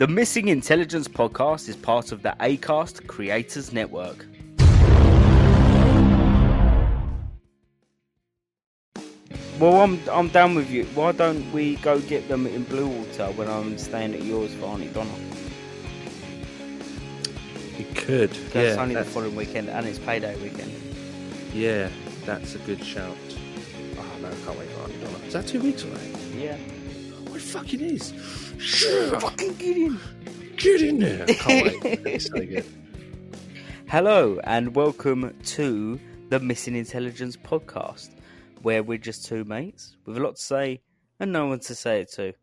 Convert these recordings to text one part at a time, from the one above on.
The Missing Intelligence podcast is part of the Acast Creators Network. Well, I'm down with you. Why don't we go get them in Blue Water when I'm staying at yours for Arnie Donner? You could. Because it's only the following weekend and it's payday weekend. Yeah, that's a good shout. Oh, no, I can't wait for Arnie Donner. Is that 2 weeks away? Yeah. What the fuck it is? Sure. Fucking get in. Get in there. I can't wait. It's so good. Hello and welcome to the Missing Intelligence podcast, where we're just two mates with a lot to say and no one to say it to.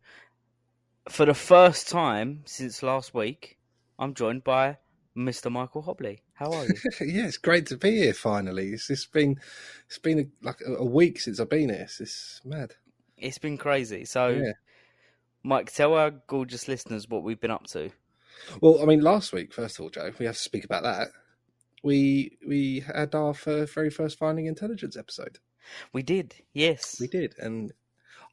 For the first time since last week, I'm joined by Mr. Michael Hobley. How are you? Yeah, it's great to be here finally. It's been like a week since I've been here. It's mad. It's been crazy. So, yeah. Mike, tell our gorgeous listeners what we've been up to. Well, I mean, last week, first of all, Joe, we have to speak about that. We had our very first Finding Intelligence episode. We did, yes. We did, and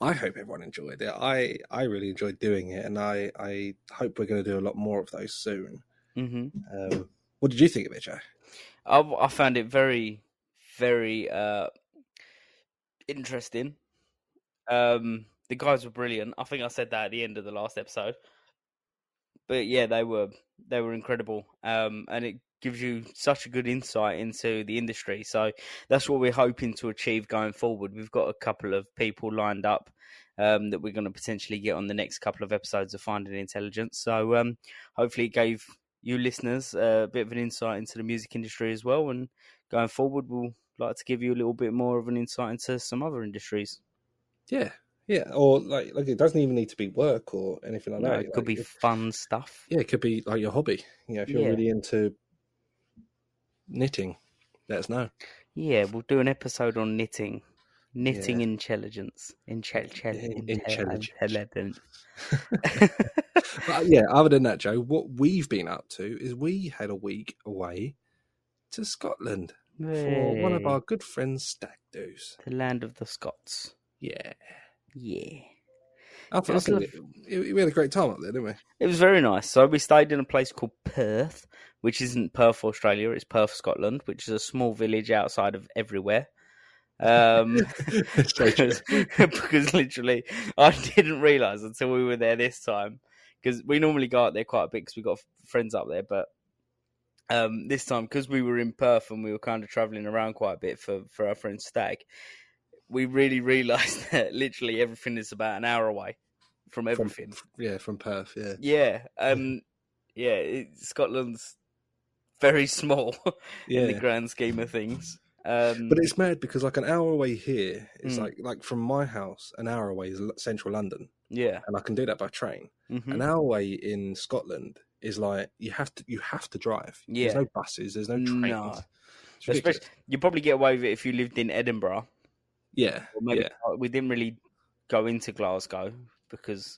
I hope everyone enjoyed it. I really enjoyed doing it, and I hope we're going to do a lot more of those soon. Mm-hmm. What did you think of it, Joe? I found it very, very interesting. The guys were brilliant. I think I said that at the end of the last episode. But yeah, they were incredible, and it gives you such a good insight into the industry. So that's what we're hoping to achieve going forward. We've got a couple of people lined up that we're going to potentially get on the next couple of episodes of Finding Intelligence. So hopefully it gave you listeners a bit of an insight into the music industry as well. And going forward, we'll like to give you a little bit more of an insight into some other industries. Yeah. Yeah, or like it doesn't even need to be work or anything like that. It could be fun stuff. Yeah, it could be like your hobby. You know, if you're really into knitting, let us know. Yeah, we'll do an episode on knitting. Knitting intelligence. Intelligence. But yeah, other than that, Joe, what we've been up to is we had a week away to Scotland for one of our good friends' stag do's. The land of the Scots. Yeah. Yeah. We had a great time up there, didn't we? It was very nice. So we stayed in a place called Perth, which isn't Perth, Australia. It's Perth, Scotland, which is a small village outside of everywhere. Because literally, I didn't realise until we were there this time. Because we normally go out there quite a bit because we've got friends up there. But this time, because we were in Perth and we were kind of travelling around quite a bit for our friend's stag, we really realised that literally everything is about an hour away from everything. From Perth, yeah. Yeah, Scotland's very small in the grand scheme of things. But it's mad because like an hour away here is like from my house, an hour away is central London. Yeah. And I can do that by train. Mm-hmm. An hour away in Scotland is like you have to drive. Yeah. There's no buses, there's no trains. No. Especially, you probably get away with it if you lived in Edinburgh. Yeah, we didn't really go into Glasgow because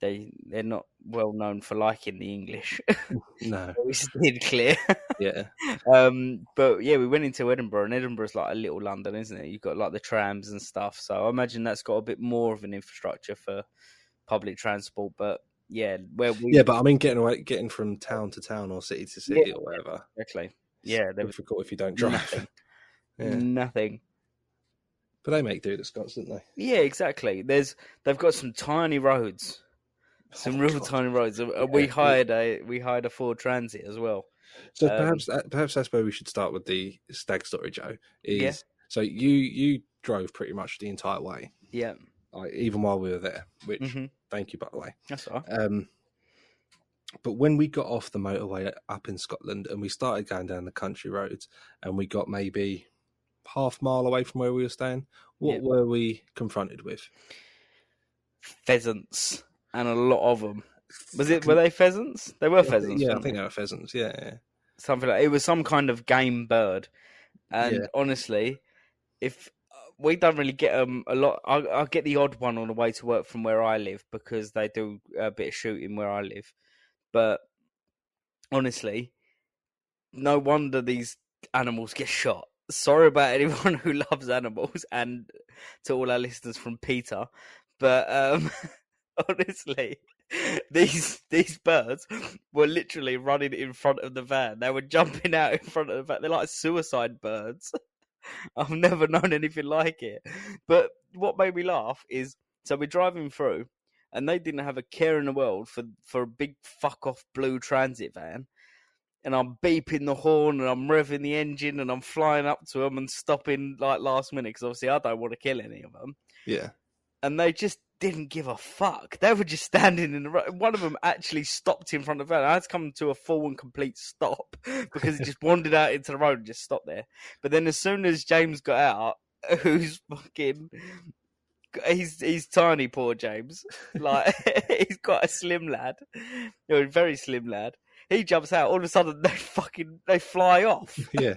they're not well known for liking the English. No, we stayed clear. Yeah, but yeah, we went into Edinburgh, and Edinburgh's like a little London, isn't it? You've got like the trams and stuff, so I imagine that's got a bit more of an infrastructure for public transport. But yeah, but I mean, getting from town to town or city to city or whatever, exactly. Yeah, it's difficult if you don't drive. Nothing. But they make do the Scots, don't they? Yeah, exactly. They've got some tiny roads, tiny roads. Yeah, we hired a Ford Transit as well. So perhaps that's where we should start with the stag story, Joe. So you drove pretty much the entire way. Yeah. Even while we were there, which thank you by the way. That's all right. But when we got off the motorway up in Scotland and we started going down the country roads, and we got maybe half mile away from where we were staying, what were we confronted with? Pheasants, and a lot of them. Were they pheasants? They were pheasants. Yeah, I think they were pheasants. Yeah, something like it was some kind of game bird. And honestly, if we don't really get them a lot, I get the odd one on the way to work from where I live because they do a bit of shooting where I live. But honestly, no wonder these animals get shot. Sorry about anyone who loves animals and to all our listeners from Peter. But honestly, These birds were literally running in front of the van. They were jumping out in front of the van. They're like suicide birds. I've never known anything like it. But what made me laugh is, so we're driving through, and they didn't have a care in the world for a big fuck-off blue transit van. And I'm beeping the horn, and I'm revving the engine, and I'm flying up to them and stopping like last minute, because obviously I don't want to kill any of them. Yeah. And they just didn't give a fuck. They were just standing in the road. One of them actually stopped in front of the van. I had to come to a full and complete stop because it just wandered out into the road and just stopped there. But then as soon as James got out, who's fucking... He's tiny, poor James. Like, he's quite a slim lad. A very slim lad. He jumps out. All of a sudden, they fly off. Yeah.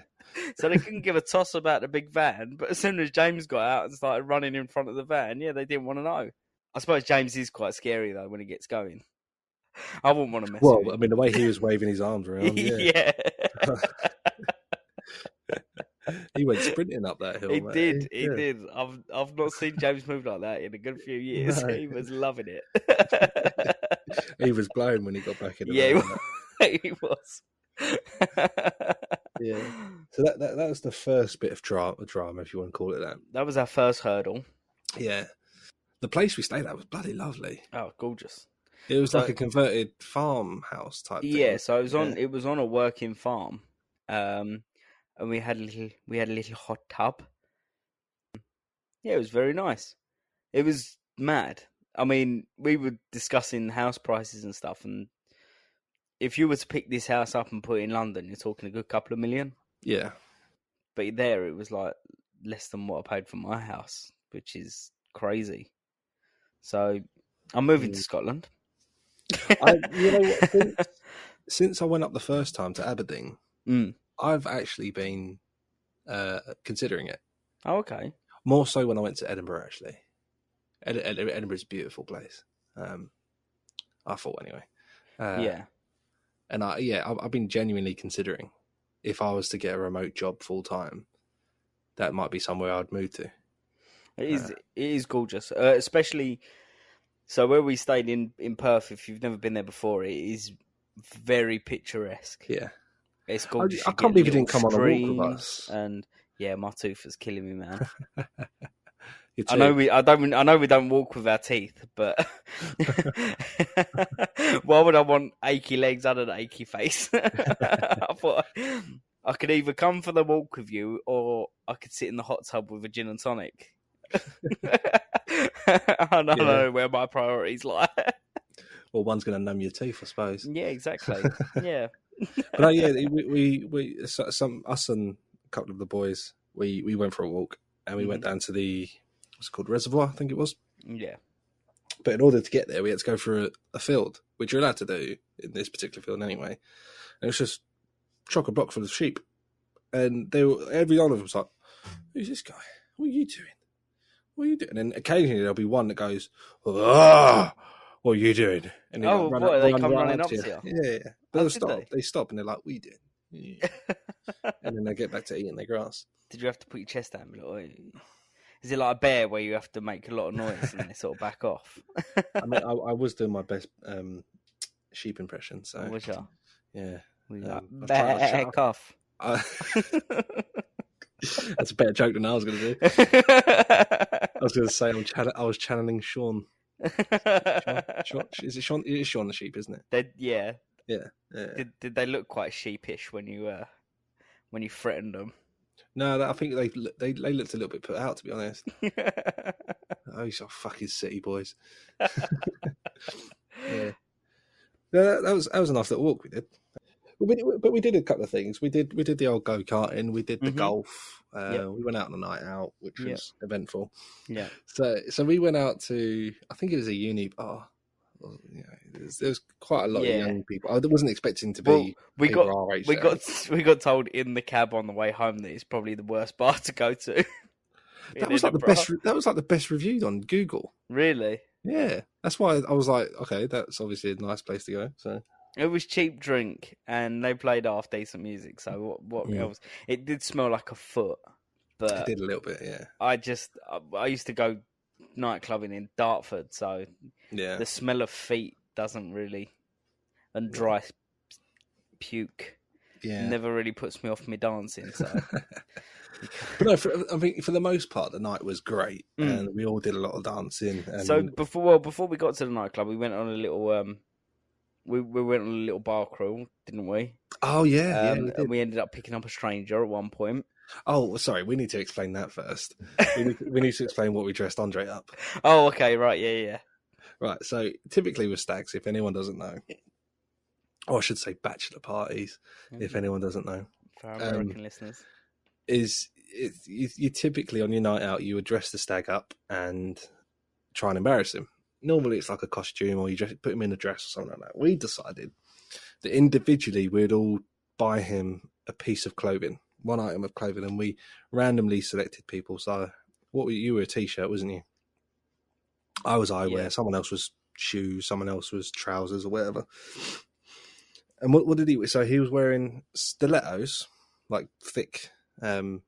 So they couldn't give a toss about the big van. But as soon as James got out and started running in front of the van, yeah, they didn't want to know. I suppose James is quite scary, though, when he gets going. I wouldn't want to mess with him. Well, I mean, the way he was waving his arms around. Yeah. He went sprinting up that hill. He did. I've not seen James move like that in a good few years. No. He was loving it. He was blown when he got back in the van. Yeah, he was. Yeah. So that was the first bit of drama, if you want to call it that. That was our first hurdle. Yeah. The place we stayed at was bloody lovely. Oh, gorgeous. It was like a converted farmhouse type thing. Yeah, so it was on a working farm. And we had a little hot tub. Yeah, it was very nice. It was mad. I mean, we were discussing house prices and stuff, and if you were to pick this house up and put it in London, you're talking a good couple of million. Yeah. But there, it was like less than what I paid for my house, which is crazy. So I'm moving to Scotland. You know what, since I went up the first time to Aberdeen, I've actually been considering it. Oh, okay. More so when I went to Edinburgh, actually. Edinburgh's a beautiful place. I thought, anyway. Yeah. And I've been genuinely considering, if I was to get a remote job full time, that might be somewhere I'd move to. It is gorgeous, especially so where we stayed in Perth. If you've never been there before, it is very picturesque. Yeah. It's gorgeous. I can't believe you didn't come on a walk with us. And yeah, my tooth is killing me, man. I know we don't walk with our teeth, but why would I want achy legs and an achy face? I thought I could either come for the walk with you, or I could sit in the hot tub with a gin and tonic. I don't know where my priorities lie. Well, one's going to numb your teeth, I suppose. Yeah, exactly. Yeah. But we us and a couple of the boys, we went for a walk, and we went down to the what's it called, reservoir, I think it was. Yeah. But in order to get there, we had to go through a field, which you're allowed to do in this particular field anyway. And it was just chock-a-block full of sheep, and every one of them was like, "Who's this guy? What are you doing? What are you doing?" And then occasionally there'll be one that goes, "Ah, what are you doing?" And they come running up to you. Yeah. But they stop and they're like, "What are you doing?" Yeah. And then they get back to eating their grass. Did you have to put your chest out? Like, is it like a bear where you have to make a lot of noise and they sort of back off? I mean, I was doing my best sheep impression. So which are? Yeah, back off. That's a better joke than I was going to do. I was going to say I was channeling Sean. Is it Sean? It is Sean the sheep, isn't it? Yeah. Did they look quite sheepish when you threatened them? No, I think they looked a little bit put out, to be honest. Oh, you sort of fucking city boys. Yeah. No, that was a nice little walk we did. But we did a couple of things. We did the old go-karting. We did the golf. We went out on a night out, which was eventful. Yeah. So we went out to, I think it was a uni bar. Well, there was quite a lot of young people. I wasn't expecting to be. Well, we got told in the cab on the way home that it's probably the worst bar to go to. That was like the best reviewed on Google. Really? Yeah. That's why I was like, okay, that's obviously a nice place to go. So it was cheap drink, and they played half decent music. So what else? It did smell like a foot, but it did a little bit. Yeah. I used to go night clubbing in Dartford, so the smell of feet doesn't really. And dry puke never really puts me off my dancing. So. But no, I think for the most part, the night was great. And we all did a lot of dancing. And... So before we got to the nightclub, we went on a little... We went on a little bar crawl, didn't we? Oh, yeah. And we ended up picking up a stranger at one point. Oh, sorry. We need to explain that first. we need to explain what we dressed Andre up. Oh, okay. Right. Yeah. Right. So typically with stags, if anyone doesn't know, or I should say bachelor parties, if anyone doesn't know. For our American listeners. You typically, on your night out, you would dress the stag up and try and embarrass him. Normally it's like a costume or you just put him in a dress or something like that. We decided that individually we'd all buy him a piece of clothing, one item of clothing, and we randomly selected people. So you were a T-shirt, wasn't you? I was eyewear. Yeah. Someone else was shoes. Someone else was trousers or whatever. And what did he... So he was wearing stilettos, like thick-heeled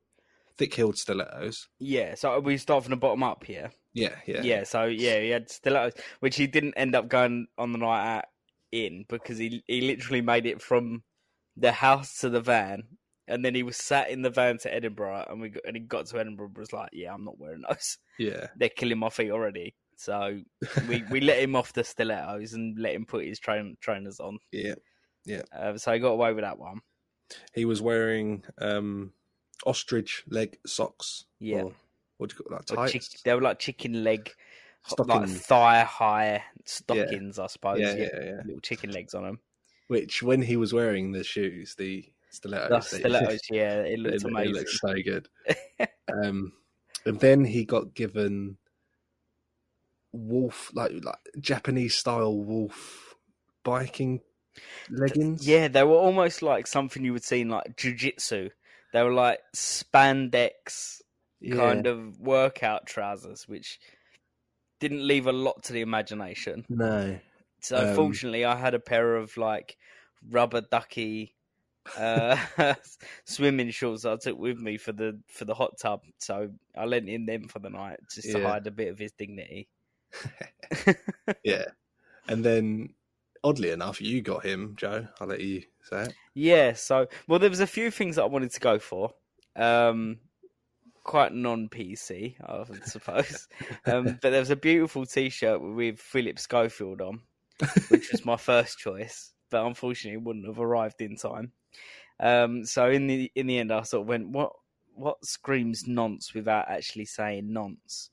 stilettos. Yeah, so we start from the bottom up here. Yeah. So yeah, he had stilettos, which he didn't end up going on the night out in because he literally made it from the house to the van, and then he was sat in the van to Edinburgh, and he got to Edinburgh and was like, "Yeah, I'm not wearing those. Yeah, they're killing my feet already." So we let him off the stilettos and let him put his trainers on. Yeah. So he got away with that one. He was wearing ostrich leg socks. Yeah. What do you call that? Tights? They were like chicken leg, like thigh high stockings, I suppose. Yeah. Little chicken legs on them. Which, when he was wearing the shoes, the stilettos. It looked amazing. It looked so good. And then he got given wolf, like Japanese style wolf biking leggings. Yeah, they were almost like something you would see in like jiu-jitsu. They were like spandex. Kind of workout trousers, which didn't leave a lot to the imagination. No. So fortunately, I had a pair of like rubber ducky swimming shorts that I took with me for the hot tub. So I lent in them for the night just to hide a bit of his dignity. Yeah. And then, oddly enough, you got him, Joe. I'll let you say it. Yeah. So, well, there was a few things that I wanted to go for. Quite non-PC, I suppose. But there was a beautiful T-shirt with Philip Schofield on, which was my first choice, but unfortunately it wouldn't have arrived in time. So in the end, I sort of went, what screams nonce without actually saying nonce?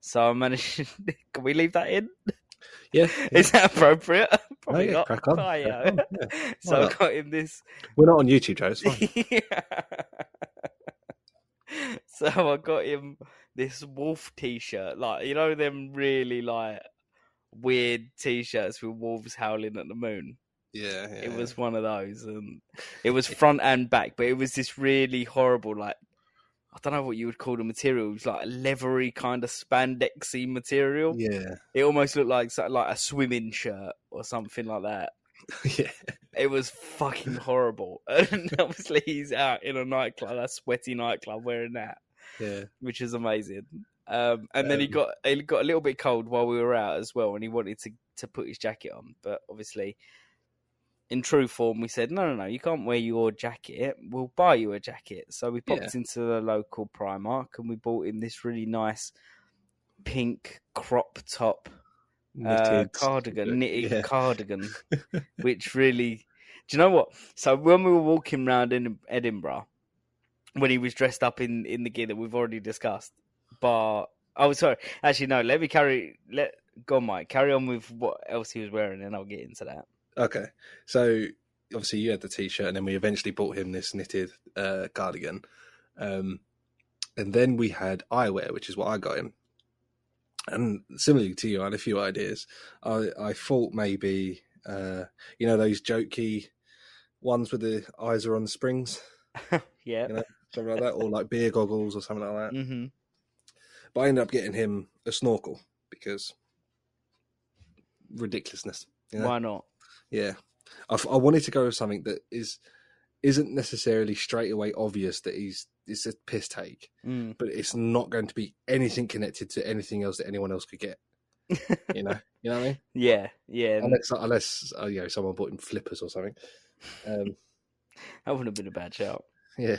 So I managed... Can we leave that in? Yeah. Is that appropriate? Probably not. Crack on. Yeah. So I got him this... We're not on YouTube, Joe, it's fine. So I got him this wolf T-shirt, like, you know, them really like weird T-shirts with wolves howling at the moon. Yeah. It was one of those, and it was front and back, but it was this really horrible, like, I don't know what you would call the material. It was like a leathery kind of spandexy material. Yeah. It almost looked like a swimming shirt or something like that. Yeah, it was fucking horrible. And obviously he's out in a nightclub, a sweaty nightclub, wearing that. Yeah, which is amazing. And then he got a little bit cold while we were out as well, and he wanted to put his jacket on, but obviously, in true form, we said no, you can't wear your jacket. We'll buy you a jacket. So we popped into the local Primark and we bought him this really nice pink crop top. Knitted cardigan, which really... Do you know what? So when we were walking around in Edinburgh, when he was dressed up in the gear that we've already discussed, go on, Mike, carry on with what else he was wearing and I'll get into that. Okay, so obviously you had the T-shirt and then we eventually bought him this knitted cardigan. And then we had eyewear, which is what I got him. And similarly to you, I had a few ideas. I thought maybe, you know, those jokey ones with the eyes are on springs? Yeah. You know, something like that, or like beer goggles or something like that. Mm-hmm. But I ended up getting him a snorkel because ridiculousness. You know? Why not? Yeah. I wanted to go with something that isn't necessarily straight away obvious that it's a piss take, but it's not going to be anything connected to anything else that anyone else could get. You know what I mean? Yeah, yeah. Unless you know, someone bought him flippers or something. That wouldn't have been a bad shout. Yeah,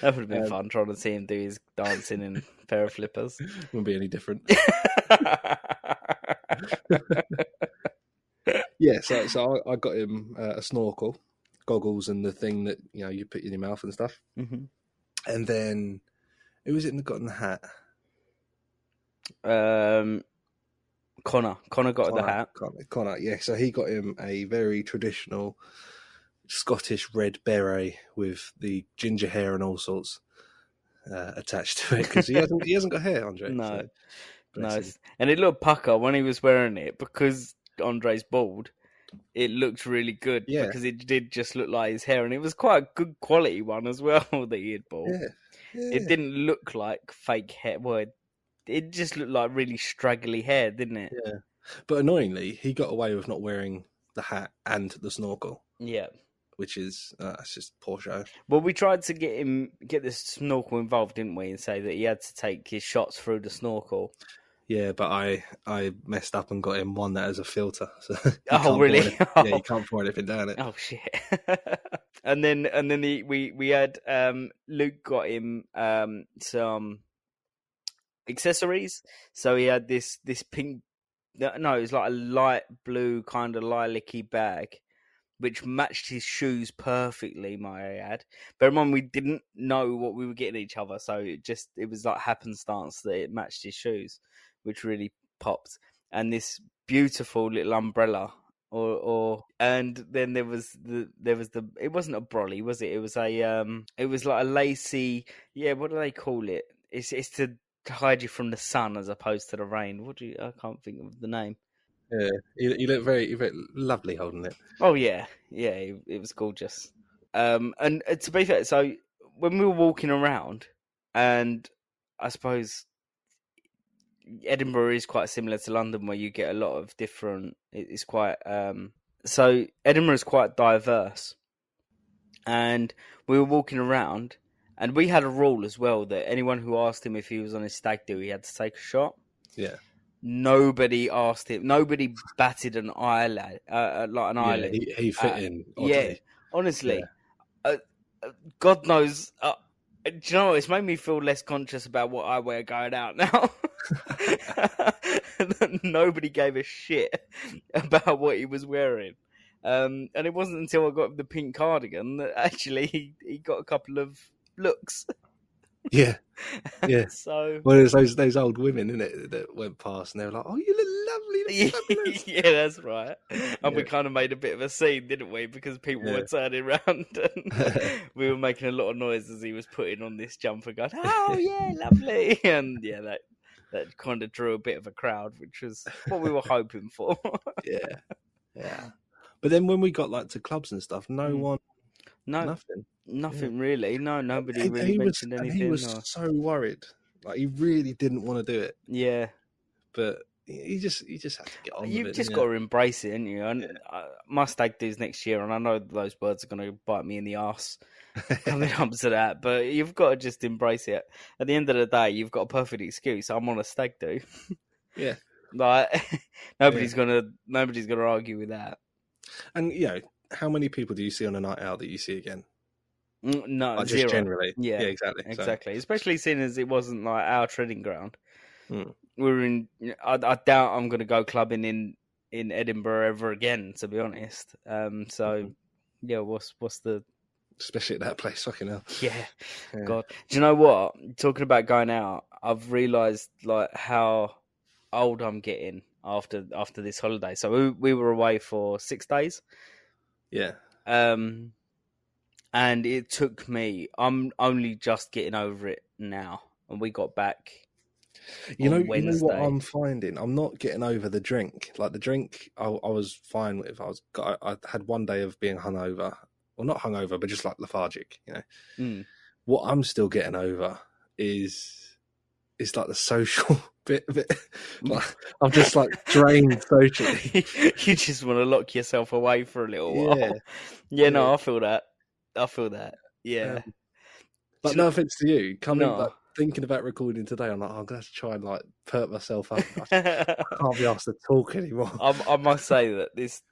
that would have been fun trying to see him do his dancing in a pair of flippers. Wouldn't be any different. Yeah, so I got him a snorkel, goggles, and the thing that you know you put in your mouth and stuff. Mm-hmm. And then who was it that got in the hat? Connor got the hat. Connor, yeah. So he got him a very traditional Scottish red beret with the ginger hair and all sorts attached to it because he hasn't got hair, Andre. No, so, nice. And it looked pucker when he was wearing it because Andre's bald. It looked really good because it did just look like his hair, and it was quite a good quality one as well that he had bald. Yeah. Yeah. It didn't look like fake hair. Well, it just looked like really straggly hair, didn't it? Yeah. But annoyingly, he got away with not wearing the hat and the snorkel. Yeah. Which is it's just poor show. Well, we tried to get the snorkel involved, didn't we? And say that he had to take his shots through the snorkel. Yeah, but I messed up and got him one that has a filter. So oh, really? Yeah, you can't pour anything down it. Oh shit! and then we had Luke got him some accessories. So he had this pink. No, it was like a light blue kind of lilac-y bag, which matched his shoes perfectly, my ad. Bear in mind, we didn't know what we were getting each other, so it was like happenstance that it matched his shoes, which really popped. And this beautiful little umbrella, and then there was the it wasn't a brolly, was it? It was it was like a lacy, what do they call it? It's to hide you from the sun as opposed to the rain. I can't think of the name. Yeah, you look very lovely holding it. Oh yeah, it was gorgeous. And to be fair, so when we were walking around, and I suppose Edinburgh is quite similar to London, where you get a lot of different. It's quite so Edinburgh is quite diverse, and we were walking around, and we had a rule as well that anyone who asked him if he was on his stag do, he had to take a shot. Yeah. Nobody asked him. Nobody batted an eyelid. Eyelid. He fit in. Oddly. Yeah, honestly, God knows. Do you know what? It's made me feel less conscious about what I wear going out now. Nobody gave a shit about what he was wearing, and it wasn't until I got the pink cardigan that actually he got a couple of looks. Yeah. So well, it's those old women, isn't it, that went past and they were like, "Oh, you look lovely." Yeah, that's right. And we kind of made a bit of a scene, didn't we? Because people were turning around and we were making a lot of noise as he was putting on this jumper, going, "Oh yeah, lovely," and that kind of drew a bit of a crowd, which was what we were hoping for. Yeah. But then when we got like to clubs and stuff, nothing really. No, nobody really mentioned anything. He was so worried, like he really didn't want to do it. Yeah, but he just had to get on. You've just got to embrace it, haven't you? And my stag do's next year, and I know those words are going to bite me in the arse coming up to that. But you've got to just embrace it. At the end of the day, you've got a perfect excuse. I'm on a stag do. Yeah, like nobody's gonna argue with that. And you know, how many people do you see on a night out that you see again? No, like zero. Just generally. Yeah, exactly. So. Especially seeing as it wasn't like our training ground. I doubt I'm going to go clubbing in Edinburgh ever again, to be honest. What's the? Especially at that place, fucking hell. Yeah. God. Do you know what? Talking about going out, I've realised like how old I'm getting after this holiday. So we were away for 6 days. Yeah. And it took me. I'm only just getting over it now, and we got back. You know what I'm finding. I'm not getting over the drink. Like the drink, I was fine with. I had one day of being hungover, well, not hungover, but just like lethargic. You know, What I'm still getting over is like the social bit of it. Like, I'm just like drained socially. You just want to lock yourself away for a little while. Yeah, I feel that. Yeah. But no offense to you. Coming, no. Like, thinking about recording today, I'm like, oh, I'm going to have to try and like perk myself up. I can't be asked to talk anymore. I must say that there's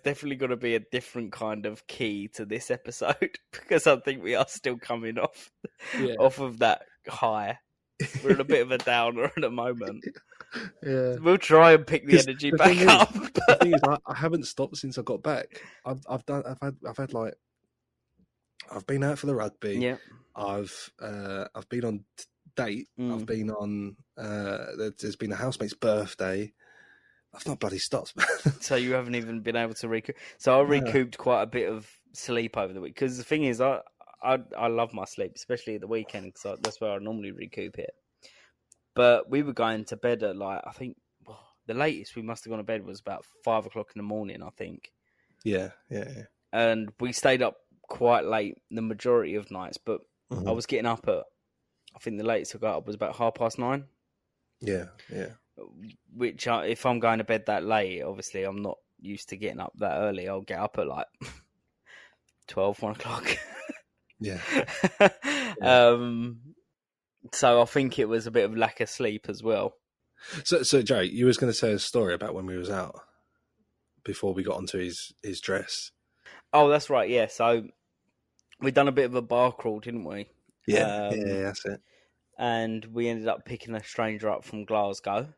definitely going to be a different kind of key to this episode because I think we are still coming off of that high. We're in a bit of a downer at the moment. Yeah, we'll try and pick the energy back up. The thing is, I haven't stopped since I got back. I've been out for the rugby. Yeah. I've been on date. I've been on. There's been a housemate's birthday. I've not bloody stopped. So you haven't even been able to recoup. So I recouped quite a bit of sleep over the week because the thing is, I love my sleep, especially at the weekend, because that's where I normally recoup it. But we were going to bed at the latest we must have gone to bed was about 5 o'clock in the morning, I think. Yeah. And we stayed up quite late the majority of nights, but I was getting up at, I think the latest I got up was about 9:30. Yeah. Which, if I'm going to bed that late, obviously I'm not used to getting up that early. I'll get up at 12, 1 o'clock. Yeah. So I think it was a bit of lack of sleep as well. So Joe, you was going to say a story about when we was out before we got onto his dress. Oh, that's right. Yeah. So we done a bit of a bar crawl, didn't we? Yeah. Yeah, that's it. And we ended up picking a stranger up from Glasgow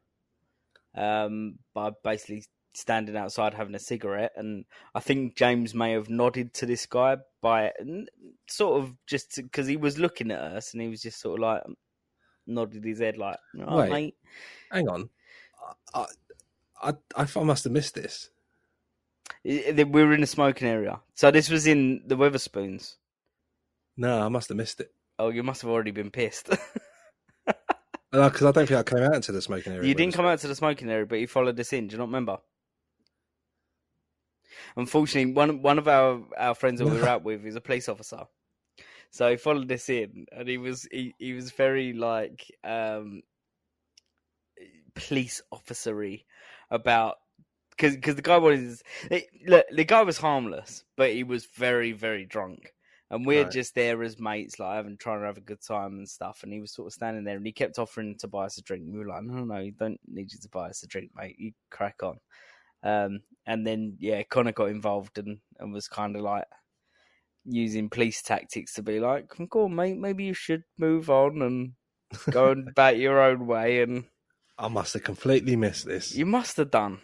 by basically standing outside having a cigarette. And I think James may have nodded to this guy by sort of just because he was looking at us and he was just sort of like nodded his head like, oh, wait, mate. Hang on. I must have missed this. We were in a smoking area. So this was in the Weatherspoons. No, I must have missed it. Oh, you must have already been pissed. Because I don't think I came out into the smoking area. You didn't come out to the smoking area, but you followed us in. Do you not remember? Unfortunately, one of our friends that we were out with is a police officer. So he followed us in, and he was very police officery about because the guy was the guy was harmless, but he was very, very drunk. And we're just there as mates, trying to have a good time and stuff. And he was sort of standing there and he kept offering to buy us a drink. And we were like, no, you don't need you to buy us a drink, mate. You crack on. And then, Connor got involved and was kind of like using police tactics to be like, come on, mate, maybe you should move on and go about your own way. And I must have completely missed this. You must have done.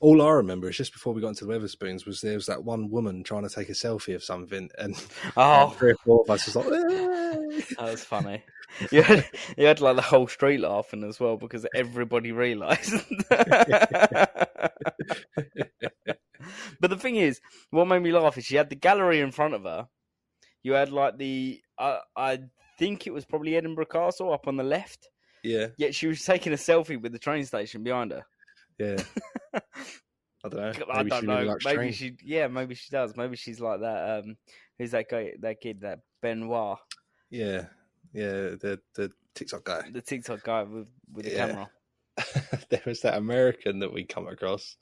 All I remember is just before we got into the Weatherspoons was there was that one woman trying to take a selfie of something, and 3 or 4 of us was like, hey. That was funny. You had the whole street laughing as well because everybody realised. But the thing is, what made me laugh is she had the gallery in front of her. You had I think it was probably Edinburgh Castle up on the left. Yeah. Yet she was taking a selfie with the train station behind her. Yeah. I don't know. Maybe I don't know. Really maybe she does. Maybe she's like that. Who's that guy? That kid, that Benoit. Yeah. The TikTok guy. The TikTok guy with the camera. There was that American that we come across,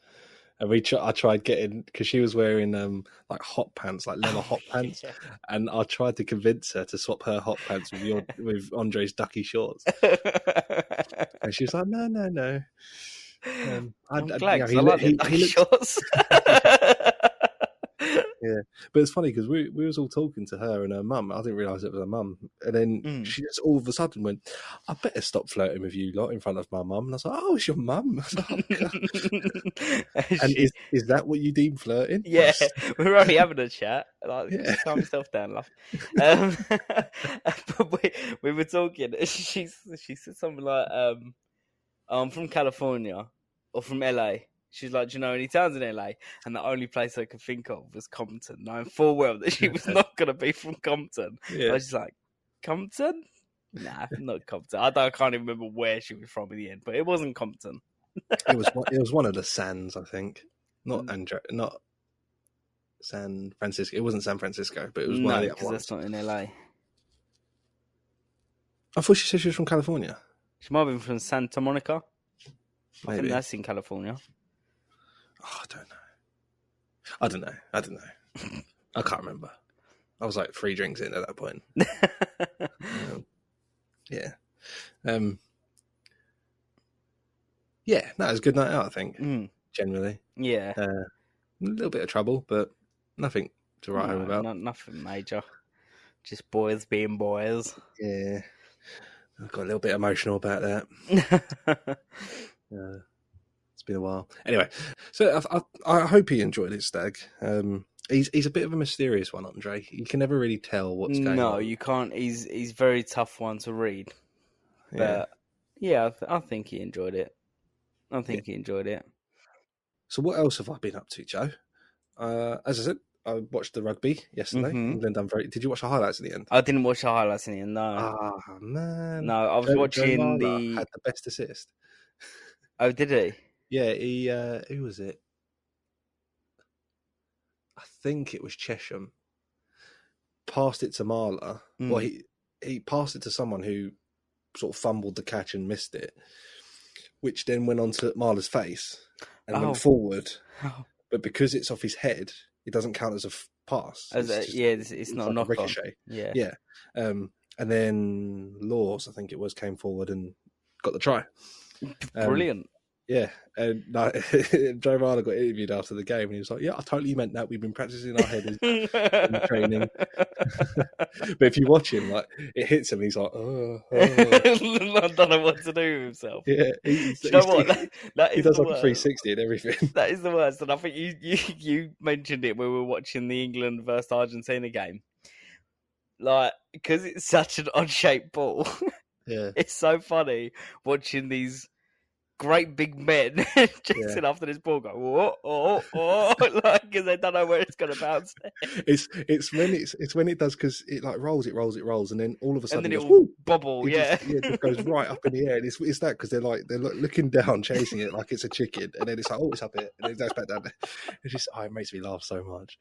and I tried getting because she was wearing hot pants, leather hot pants, and I tried to convince her to swap her hot pants with Andre's ducky shorts, and she was like, no. I'm glad I like the ducky shorts. Yeah, but it's funny because we was all talking to her and her mum. I didn't realise it was her mum, and then she just all of a sudden went, "I better stop flirting with you lot in front of my mum." And I was like, "Oh, it's your mum." Like, oh, and is that what you deem flirting? Yeah, we're only having a chat. Calm yourself down, love. But we were talking. She said something like, I'm from California or from LA. She's like, do you know any towns in LA? And the only place I could think of was Compton, knowing full well that she was not going to be from Compton. Yeah. I was just like, Compton? Nah, not Compton. I can't even remember where she was from in the end, but it wasn't Compton. It was one of the Sands, I think. Not San Francisco. It wasn't San Francisco, but it was one of the other ones. No, because that's not in LA. I thought she said she was from California. She might have been from Santa Monica. Maybe. I think that's in California. Oh, I don't know. I can't remember. I was 3 drinks in at that point. Yeah. Yeah, that was a good night out, I think, generally. Yeah. A little bit of trouble, but nothing to write home about. Nothing major. Just boys being boys. Yeah. I got a little bit emotional about that. It's been a while. Anyway, so I hope he enjoyed his stag. He's a bit of a mysterious one, Andre. You can never really tell what's going on. No, you can't. He's a very tough one to read. But yeah, I think he enjoyed it. I think he enjoyed it. So what else have I been up to, Joe? As I said, I watched the rugby yesterday. England done very. Did you watch the highlights in the end? I didn't watch the highlights in the end. No. Ah man. No, I was watching the. Had the best assist. Oh, did he? Yeah, he. Who was it? I think it was Chesham. Passed it to Marla. Well, he passed it to someone who sort of fumbled the catch and missed it, which then went onto Marla's face and went forward. Oh. But because it's off his head, it doesn't count as a pass. It's not like a ricochet. Yeah. And then Laws, I think it was, came forward and got the try. Brilliant. Yeah. And Joe Marler got interviewed after the game and he was like, yeah, I totally meant that. We've been practicing our head in training. But if you watch him, like, it hits him and he's like, oh. I don't know what to do with himself. Yeah. You know what? He does like a 360 and everything. That is the worst. And I think you mentioned it when we were watching the England versus Argentina game. Like, because it's such an odd-shaped ball. Yeah. It's so funny watching these great big men chasing after this ball, going oh, like, because they don't know where it's going to bounce. It's when it does, because it like rolls, and then all of a sudden it will bobble. It just goes right up in the air, and it's that because they're looking down, chasing it like it's a chicken, and then it's like, oh, it's up here, and it goes back down there. It's just it makes me laugh so much.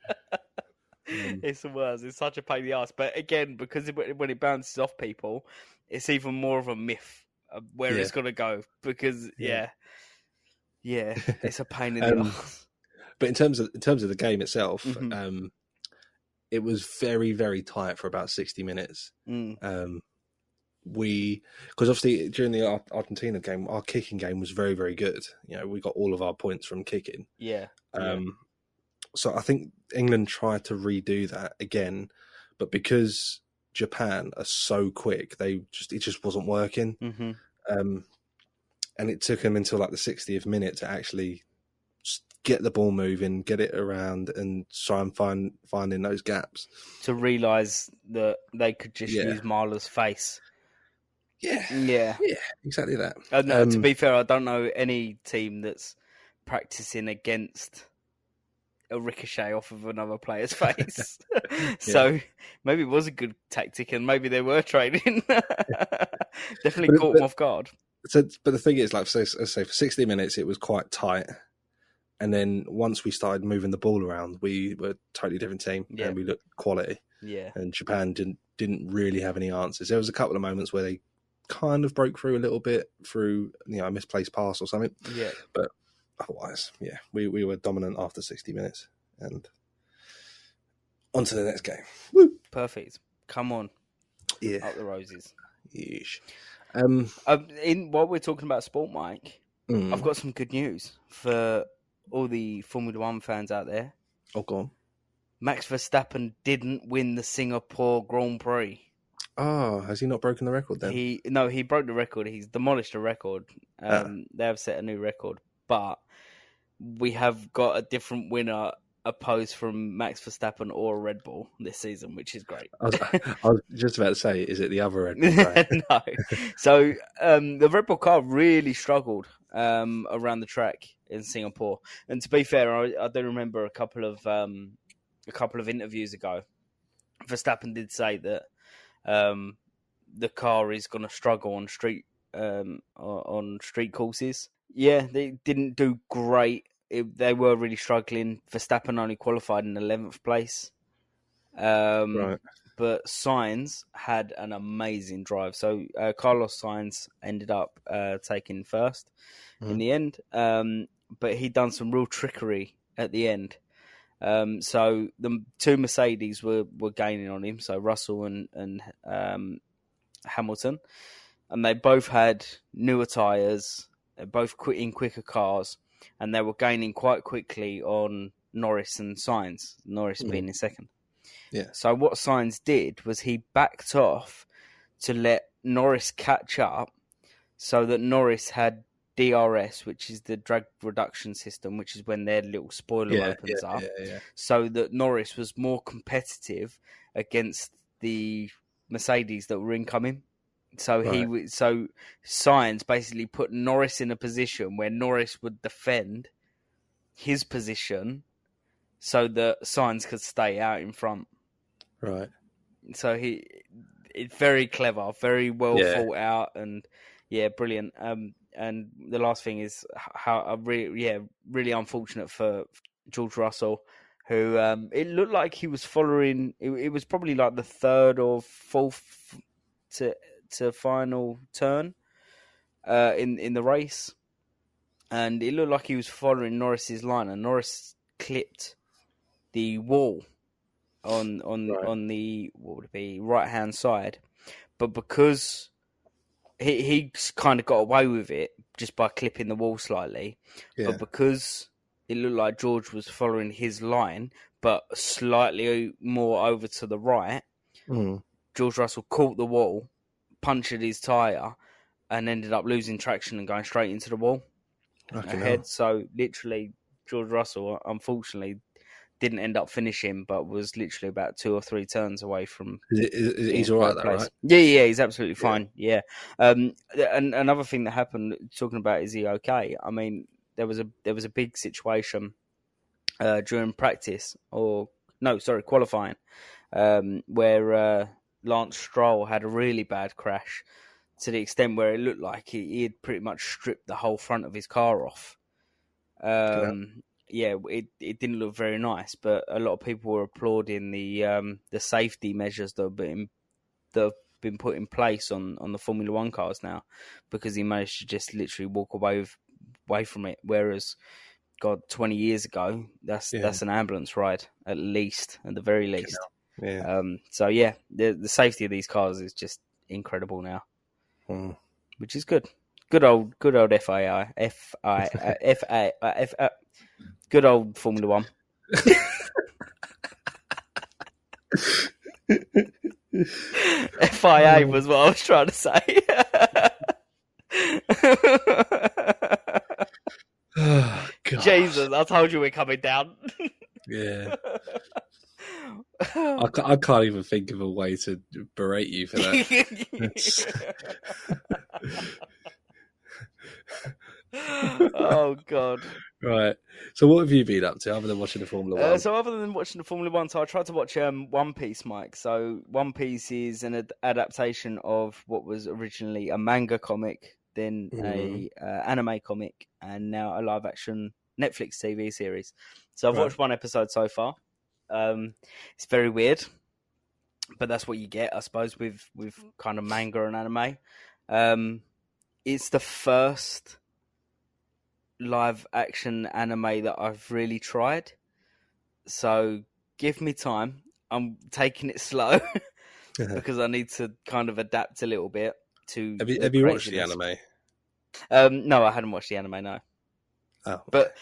It's the worst. It's such a pain in the ass. But again, because when it bounces off people, it's even more of a myth. Where it's going to go, because it's a pain in the ass. But in terms of the game itself, it was very, very tight for about 60 minutes. Because obviously during the Argentina game, our kicking game was very, very good. You know, we got all of our points from kicking. So I think England tried to redo that again, but because Japan are so quick, it just wasn't working, and it took them until like the 60th minute to actually get the ball moving, get it around, and try and finding those gaps to realise that they could just use Marla's face. Yeah, exactly that. To be fair, I don't know any team that's practicing against a ricochet off of another player's face. So maybe it was a good tactic, and maybe they were training. Definitely caught them off guard. So, but the thing is, like, say for 60 minutes it was quite tight, and then once we started moving the ball around, we were a totally different team, and we looked quality. Yeah, and Japan didn't really have any answers. There was a couple of moments where they kind of broke through a little bit through, you know, a misplaced pass or something. Yeah, but otherwise, yeah, we were dominant after 60 minutes, and on to the next game. Woo. Perfect. Come on. Yeah. Up the roses. Yeesh. While we're talking about sport, Mike, I've got some good news for all the Formula One fans out there. Oh, go on. Max Verstappen didn't win the Singapore Grand Prix. Oh, has he not broken the record then? He broke the record. He's demolished the record. They have set a new record. But we have got a different winner opposed from Max Verstappen or Red Bull this season, which is great. I was just about to say, is it the other Red Bull? Right? No. So the Red Bull car really struggled around the track in Singapore. And to be fair, I do remember a couple of interviews ago, Verstappen did say that the car is going to struggle on street courses. Yeah, they didn't do great. They were really struggling. Verstappen only qualified in 11th place. Right. But Sainz had an amazing drive. So Carlos Sainz ended up taking first in the end. But he'd done some real trickery at the end. So the two Mercedes were gaining on him. So Russell and Hamilton, and they both had newer tyres. They both quit in quicker cars, and they were gaining quite quickly on Norris and Sainz, Norris being in second. Yeah. So what Sainz did was he backed off to let Norris catch up so that Norris had DRS, which is the drag reduction system, which is when their little spoiler opens up, so that Norris was more competitive against the Mercedes that were incoming. So so Sainz basically put Norris in a position where Norris would defend his position so that Sainz could stay out in front. Right. So it's very clever, very well thought out, and brilliant. And the last thing is how really unfortunate for George Russell, who it looked like he was following. It was probably like the third or fourth to final turn in the race, and it looked like he was following Norris's line, and Norris clipped the wall on the what would it be right hand side, but because he kind of got away with it just by clipping the wall slightly, but because it looked like George was following his line but slightly more over to the right, George Russell caught the wall, punctured his tyre, and ended up losing traction and going straight into the wall ahead. So literally George Russell, unfortunately, didn't end up finishing, but was literally about two or three turns away from. He's all right, right? Yeah, he's absolutely fine. Yeah. And another thing that happened, talking about is he okay? I mean, there was a big situation during practice, qualifying, where Lance Stroll had a really bad crash, to the extent where it looked like he had pretty much stripped the whole front of his car off. It didn't look very nice, but a lot of people were applauding the safety measures that have been put in place on the Formula One cars now, because he managed to just literally walk away from it. Whereas, God, 20 years ago, that's an ambulance ride at the very least. Yeah. The safety of these cars is just incredible now, which is good. Good old FIA. Good old Formula One. FIA was what I was trying to say. Oh, Jesus, I told you we're coming down. Yeah. I can't even think of a way to berate you for that. Oh, God. Right. So what have you been up to other than watching the Formula 1? So I tried to watch One Piece, Mike. So One Piece is an adaptation of what was originally a manga comic, then a anime comic, and now a live-action Netflix TV series. So I've watched one episode so far. It's very weird, but that's what you get, I suppose, with kind of manga and anime. It's the first live action anime that I've really tried, so give me time. I'm taking it slow because I need to kind of adapt a little bit to. Have you watched the anime? No, I hadn't watched the anime. No, but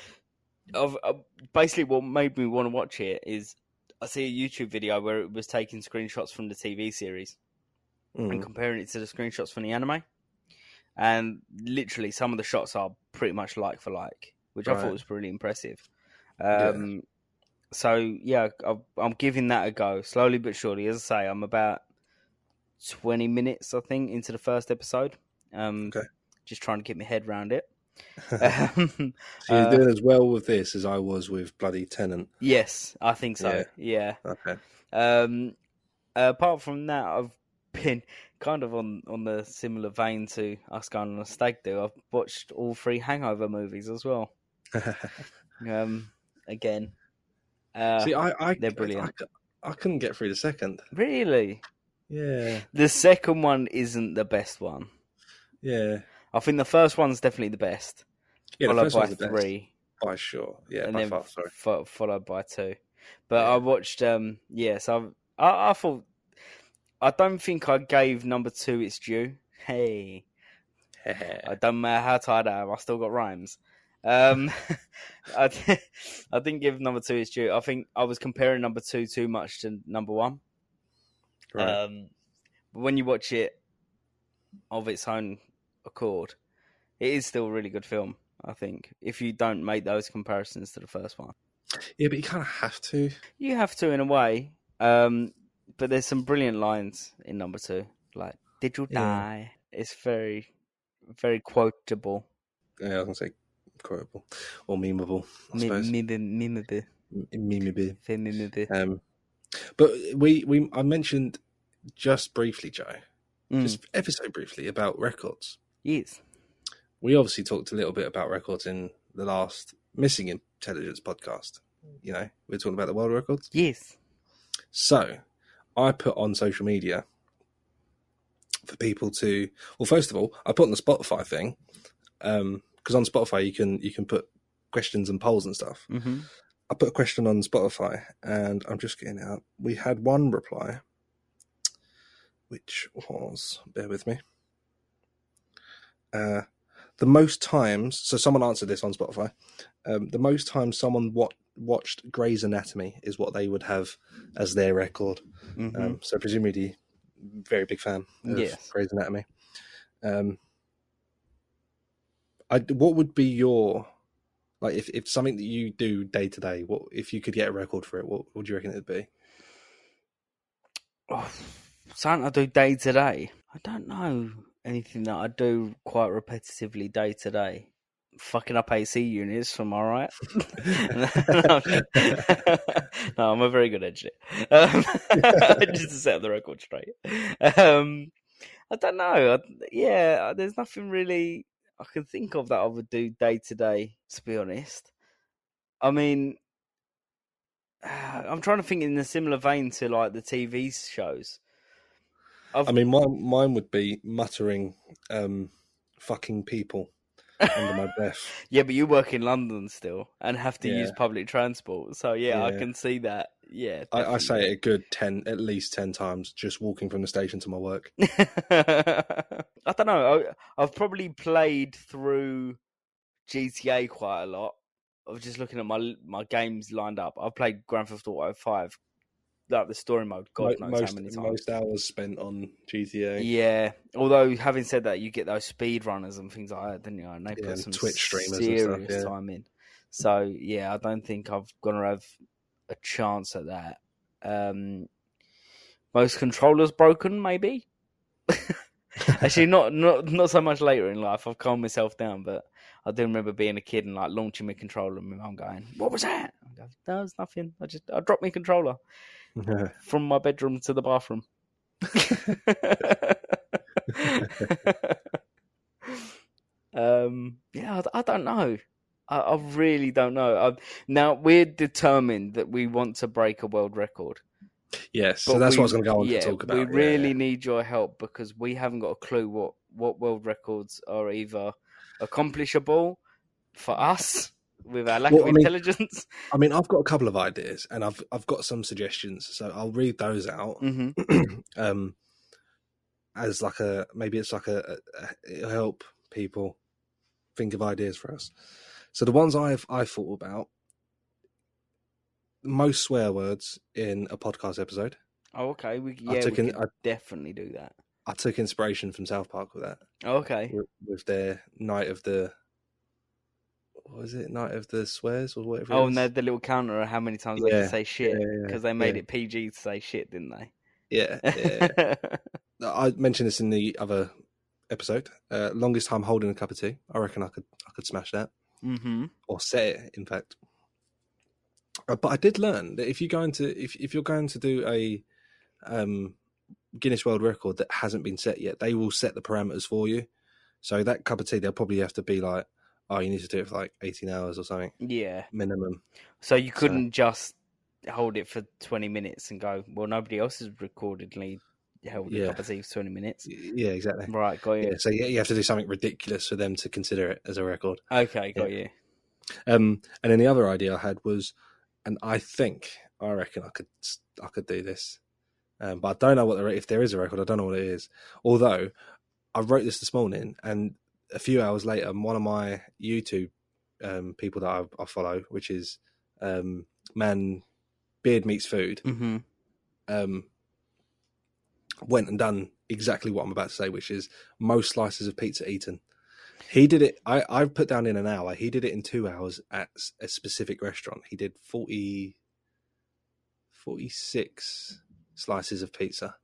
basically what made me want to watch it is I see a YouTube video where it was taking screenshots from the TV series and comparing it to the screenshots from the anime. And literally, some of the shots are pretty much like for like, which I thought was really impressive. I'm giving that a go, slowly but surely. As I say, I'm about 20 minutes, I think, into the first episode. Just trying to get my head around it. So you're doing as well with this as I was with bloody Tenant. Yes, I think so. Yeah. Okay. Apart from that, I've been kind of on the similar vein to us going on a stag do. I've watched all three Hangover movies as well. They're brilliant. I couldn't get through the second. Really? Yeah. The second one isn't the best one. Yeah. I think the first one's definitely the best. Yeah, followed by three. By sure. Yeah, and by then far, sorry. Followed by two. But I watched... I thought... I don't think I gave number two its due. Hey. I don't matter how tired I am, I still got rhymes. I didn't give number two its due. I think I was comparing number two too much to number one. Right. But when you watch it of its own accord, it is still a really good film, I think, if you don't make those comparisons to the first one. Yeah, but you kind of have to. You have to in a way. But there's some brilliant lines in number two, like, did you die? Yeah. It's very, very quotable. Yeah, I was going to say quotable or memeable, I suppose. Memeable. But I mentioned just briefly, Joe, just ever so briefly, about records. Yes. We obviously talked a little bit about records in the last Missing Intelligence podcast. You know, we're talking about the world records. Yes. So I put on social media for people to, well, first of all, I put on the Spotify thing, because on Spotify you can put questions and polls and stuff. Mm-hmm. I put a question on Spotify, and I'm just getting it out. We had one reply, which was, bear with me, the most times, so someone answered this on Spotify, the most times someone watched Grey's Anatomy is what they would have as their record. Mm-hmm. So presumably, very big fan of Grey's Anatomy. What would be your, like, if something that you do day to day, what if you could get a record for it, what would you reckon it would be? Oh, something I do day to day. I don't know. Anything that I do quite repetitively day to day, fucking up AC units from all right. No, I'm a very good engineer. Just to set up the record straight. I don't know. Yeah, there's nothing really I can think of that I would do day to day, to be honest. I mean, I'm trying to think in a similar vein to like the TV shows. I mean, mine would be muttering fucking people under my breath. Yeah, but you work in London still and have to use public transport. So, yeah, I can see that. Yeah, I say it a good 10, at least 10 times, just walking from the station to my work. I don't know. I've probably played through GTA quite a lot. I was just looking at my games lined up. I've played Grand Theft Auto 5. Like the story mode, God knows how many times. Most hours spent on GTA. Yeah. Although, having said that, you get those speedrunners and things like that, didn't you? And they put some Twitch streamers serious and stuff, time in. So, yeah, I don't think I've going to have a chance at that. Most controllers broken, maybe. Actually, not so much later in life. I've calmed myself down, but I do remember being a kid and like launching my controller and my mum going, "What was that?" I go, "No, it was nothing. I dropped my controller." Yeah. From my bedroom to the bathroom. I don't know. I really don't know. Now we're determined that we want to break a world record. Yes, but so that's what I was going to go on to talk about. We really need your help because we haven't got a clue what world records are either accomplishable for us. With our lack of intelligence. I mean, I've got a couple of ideas and I've got some suggestions. So I'll read those out. Mm-hmm. As like it'll help people think of ideas for us. So the ones I thought about, most swear words in a podcast episode. Oh, okay. We definitely do that. I took inspiration from South Park with that. Oh, okay. With their night of the... What was it? Night of the Swears or whatever. Oh, and they had the little counter of how many times they could say shit because they made it PG to say shit, didn't they? Yeah. I mentioned this in the other episode. Longest time holding a cup of tea. I reckon I could smash that. Mm-hmm. Or say it, in fact. But I did learn that if you're going to do a Guinness World Record that hasn't been set yet, they will set the parameters for you. So that cup of tea, they'll probably have to be like, oh, you need to do it for like 18 hours or something. Yeah. Minimum. So you couldn't just hold it for 20 minutes and go, well, nobody else has recordedly held a cup of tea for 20 minutes. Yeah, exactly. Right, got you. Yeah, so you have to do something ridiculous for them to consider it as a record. Okay, got you. And then the other idea I had was, and I reckon I could do this. But I don't know what if there is a record. I don't know what it is. Although I wrote this morning, and a few hours later, one of my YouTube people that I follow, which is Man Beard Meets Food, mm-hmm. Went and done exactly what I'm about to say, which is most slices of pizza eaten. He did it. I put down in an hour. He did it in 2 hours at a specific restaurant. He did 46 slices of pizza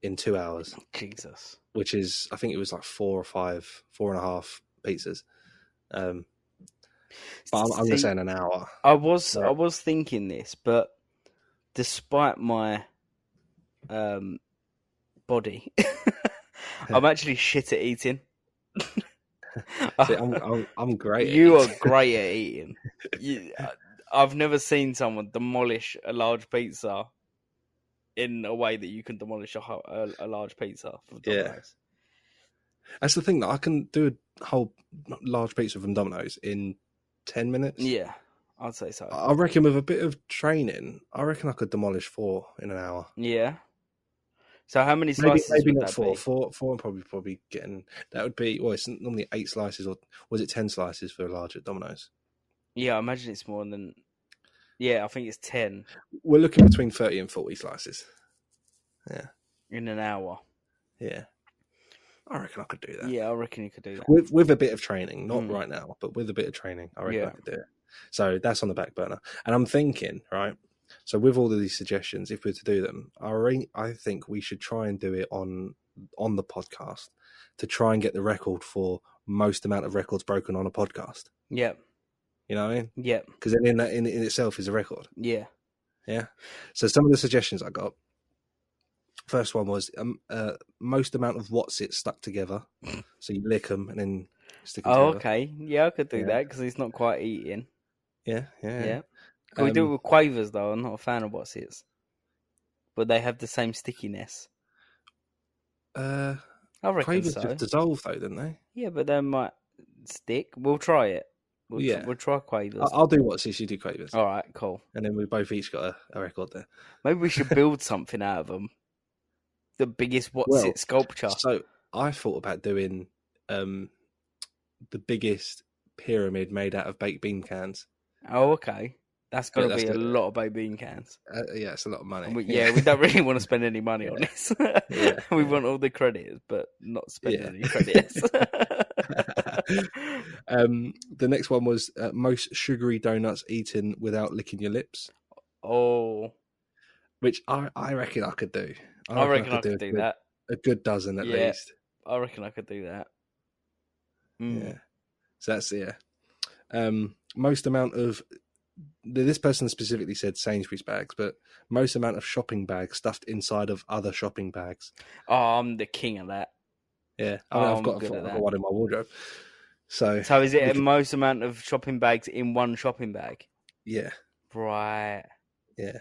in 2 hours. Jesus. Which is, I think it was like four and a half pizzas. But I'm going to say in an hour. I was thinking this, but despite my body, I'm actually shit at eating. See, I'm great. You are great at eating. I've never seen someone demolish a large pizza in a way that you can demolish a large pizza. From Domino's. That's the thing, that I can do a whole large pizza from Domino's in 10 minutes. Yeah, I'd say so. I reckon with a bit of training, I reckon I could demolish 4 in an hour. Yeah. So how many slices? Maybe not 4. Be? Four, and probably getting that would be. Well, it's normally 8 slices, or was it 10 slices for a large at Domino's? Yeah, I imagine it's more than. Yeah, I think it's 10. We're looking between 30 and 40 slices. Yeah, in an hour. Yeah, I reckon I could do that. Yeah, I reckon you could do that with a bit of training. Not right now, but with a bit of training, I reckon I could do it. So that's on the back burner, and I'm thinking, right. So with all of these suggestions, if we're to do them, I think we should try and do it on the podcast to try and get the record for most amount of records broken on a podcast. Yeah. You know what I mean? Yeah. Because then that in itself is a record. Yeah. Yeah. So some of the suggestions I got, first one was most amount of what's it stuck together. So you lick them and then stick them together. Oh, okay. Yeah, I could do that because it's not quite eating. Yeah. We do it with Quavers, though. I'm not a fan of what's his. But they have the same stickiness. I reckon Quavers just dissolve, though, didn't they? Yeah, but they might stick. We'll try it. We'll try Quavers. I'll do what's his, you do Quavers. All right, cool. And then we both each got a record there. Maybe we should build something out of them. The biggest what's it sculpture. So I thought about doing the biggest pyramid made out of baked bean cans. Oh, okay. That's got to be a lot of baked bean cans. Yeah, it's a lot of money. We don't really want to spend any money on this. Yeah. We want all the credits, but not spend any credits. The next one was most sugary donuts eaten without licking your lips. Oh. Which I reckon I could do. I reckon I could do that. A good dozen at least. I reckon I could do that. Mm. Yeah. So that's, most amount of... This person specifically said Sainsbury's bags, but most amount of shopping bags stuffed inside of other shopping bags. Oh, I'm the king of that. Yeah, I've got one in my wardrobe. So is it most amount of shopping bags in one shopping bag? Yeah. Right. Yeah.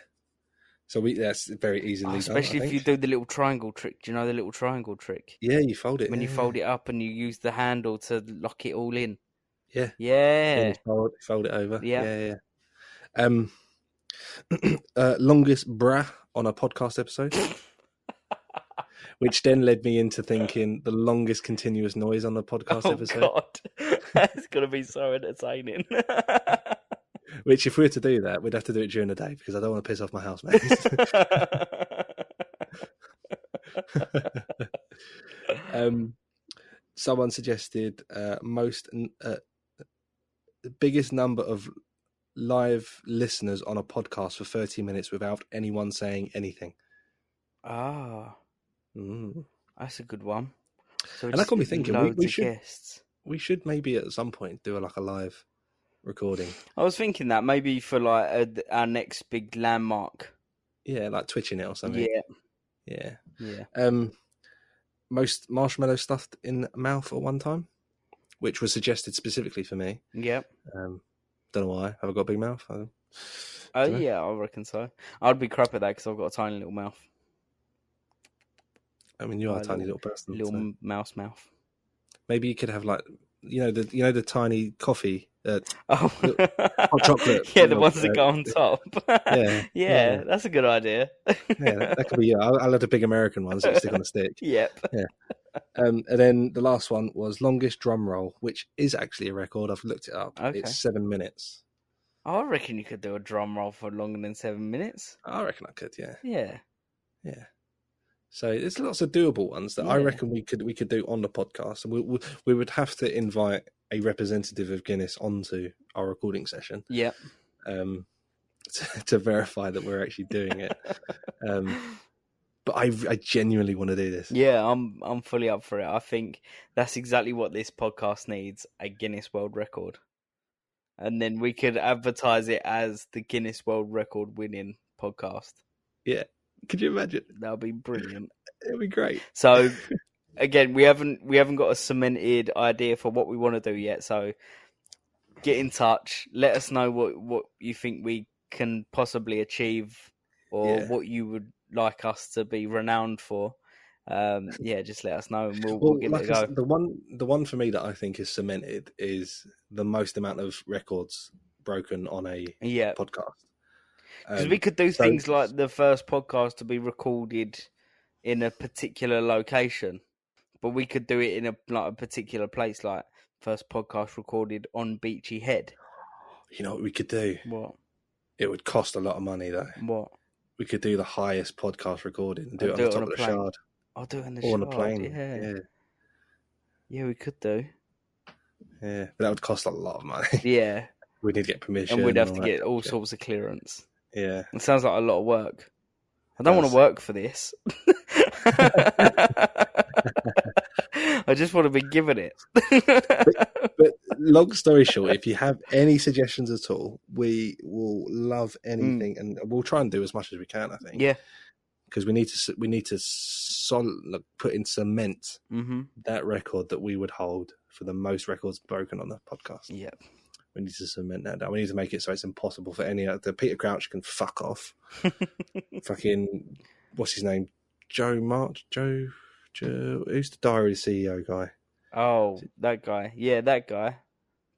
So that's very easily done, especially if you do the little triangle trick. Do you know the little triangle trick? Yeah, you fold it. When you fold it up and you use the handle to lock it all in. Yeah. Yeah. Fold it over. Yeah. Longest bra on a podcast episode, which then led me into thinking the longest continuous noise on the podcast episode. Oh, God. That's going to be so entertaining. Which, if we were to do that, we'd have to do it during the day because I don't want to piss off my housemates. Someone suggested biggest number of live listeners on a podcast for 30 minutes without anyone saying anything. That's a good one. So and that got me thinking, we should maybe at some point do a live recording. I was thinking that maybe for our next big landmark. Yeah, like twitching it or something. Yeah. Most marshmallow stuffed in mouth at one time, which was suggested specifically for me. Yeah. Don't know why. Have I got a big mouth? I reckon so. I'd be crap at that because I've got a tiny little mouth. I mean, you are a tiny little person. Mouse mouth. Maybe you could have the tiny coffee. Hot chocolate. Yeah, the ones that go on top. yeah, that's a good idea. that could be. Yeah, I love the big American ones that you stick on a stick. Yep. Yeah. And then the last one was longest drum roll, which is actually a record. I've looked it up. Okay. It's 7 minutes. I reckon you could do a drum roll for longer than 7 minutes. I reckon I could. Yeah. Yeah. Yeah. So there's lots of doable ones that I reckon we could do on the podcast, and we would have to invite a representative of Guinness onto our recording session. Yeah. To verify that we're actually doing it. But I genuinely want to do this. Yeah, I'm fully up for it. I think that's exactly what this podcast needs, a Guinness World Record. And then we could advertise it as the Guinness World Record winning podcast. Yeah. Could you imagine? That would be brilliant. It would be great. So again, we haven't got a cemented idea for what we want to do yet. So get in touch. Let us know what you think we can possibly achieve, or what you would like us to be renowned for. Just let us know, and we'll give it a go. The one for me that I think is cemented is the most amount of records broken on a podcast. Because we could do things like the first podcast to be recorded in a particular location, but we could do it in a particular place, like first podcast recorded on Beachy Head. You know what we could do? What? It would cost a lot of money, though. What? We could do the highest podcast recording and do it on the top of the Shard. I'll do it on the Shard. Or on a plane. Yeah. Yeah, we could do. Yeah, but that would cost a lot of money. Yeah. We'd need to get permission. And we'd have to get all sorts of clearance. Yeah. It sounds like a lot of work. I don't want to work for this. I just want to be given it. but long story short, if you have any suggestions at all, we will love anything, and we'll try and do as much as we can, I think. Yeah. Because we need to put in cement that record that we would hold for the most records broken on the podcast. Yeah. We need to cement that down. We need to make it so it's impossible for any other. Peter Crouch can fuck off. Fucking, what's his name? Joe, who's the diary CEO guy? Oh, that guy. Yeah, that guy.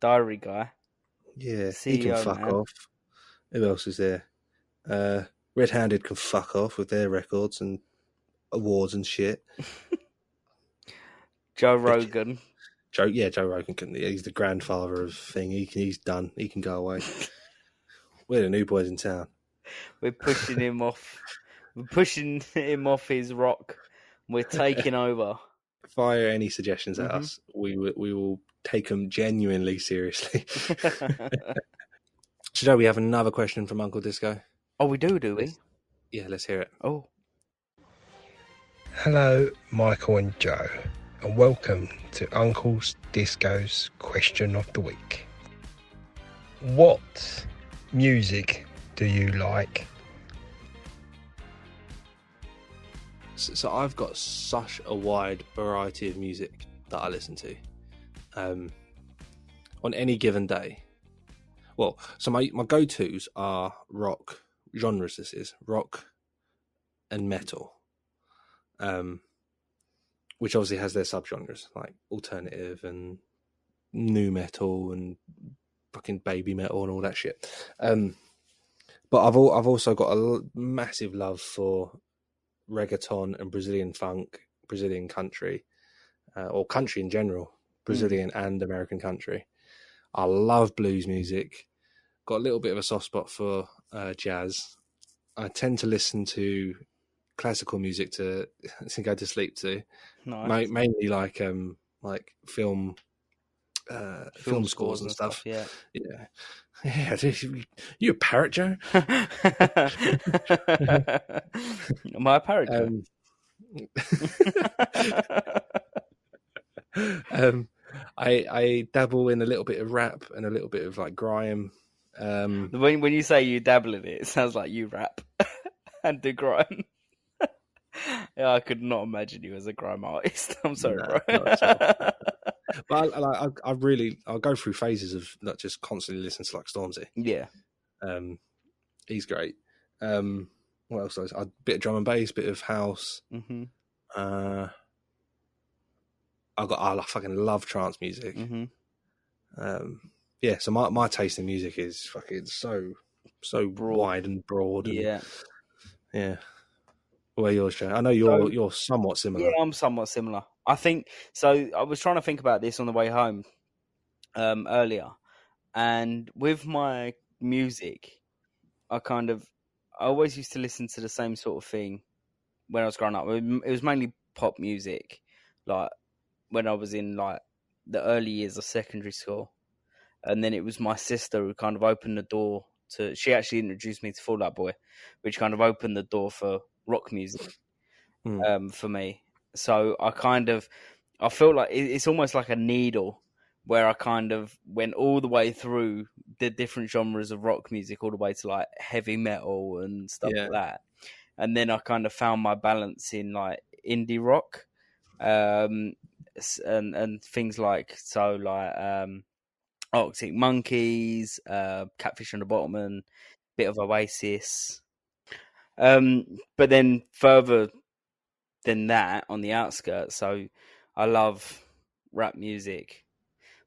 Diary guy. Yeah, CEO, he can fuck off. Who else is there? Red Handed can fuck off with their records and awards and shit. Joe Rogan. Joe Rogan can. He's the grandfather of thing. He's done. He can go away. We're the new boys in town. We're pushing him off. We're pushing him off his rock. We're taking over. Fire any suggestions at us. We will take them genuinely seriously. Today we have another question from Uncle Disco. Oh, we do we? Yeah, let's hear it. Oh. Hello, Michael and Joe. And welcome to Uncle Disco's Question of the Week. What music do you like? So I've got such a wide variety of music that I listen to on any given day. Well, so my go-tos are rock, genres this is, rock and metal. Which obviously has their subgenres like alternative and new metal and fucking baby metal and all that shit. But I've also got a massive love for reggaeton and Brazilian funk, Brazilian country, or country in general, Brazilian and American country. I love blues music. Got a little bit of a soft spot for jazz. I tend to listen to classical music to go to sleep to. Nice. Mainly like film scores and stuff. Yeah. You a parrot, Joe? Am I a parrot, Joe? I dabble in a little bit of rap and a little bit of like grime. When you say you dabble in it sounds like you rap and do grime. Yeah, I could not imagine you as a grime artist. I'm sorry, bro. But I go through phases of not just constantly listening to like Stormzy. Yeah, he's great. What else? A bit of drum and bass, bit of house. I fucking love trance music. Mm-hmm. Yeah, so my taste in music is fucking so wide and broad. And, yeah. Where yours, Joe? I know you're somewhat similar. Yeah, I'm somewhat similar. I think so. I was trying to think about this on the way home earlier, and with my music, I always used to listen to the same sort of thing when I was growing up. It was mainly pop music, like when I was in like the early years of secondary school. And then it was my sister who kind of opened the door to, she actually introduced me to Fall Out Boy, which kind of opened the door for rock music for me. So I felt like it's almost like a needle where I kind of went all the way through the different genres of rock music, all the way to like heavy metal and stuff like that. And then I kind of found my balance in like indie rock and things like, so like Arctic Monkeys, Catfish and the Bottlemen, bit of Oasis. But then further than that, on the outskirts, so I love rap music.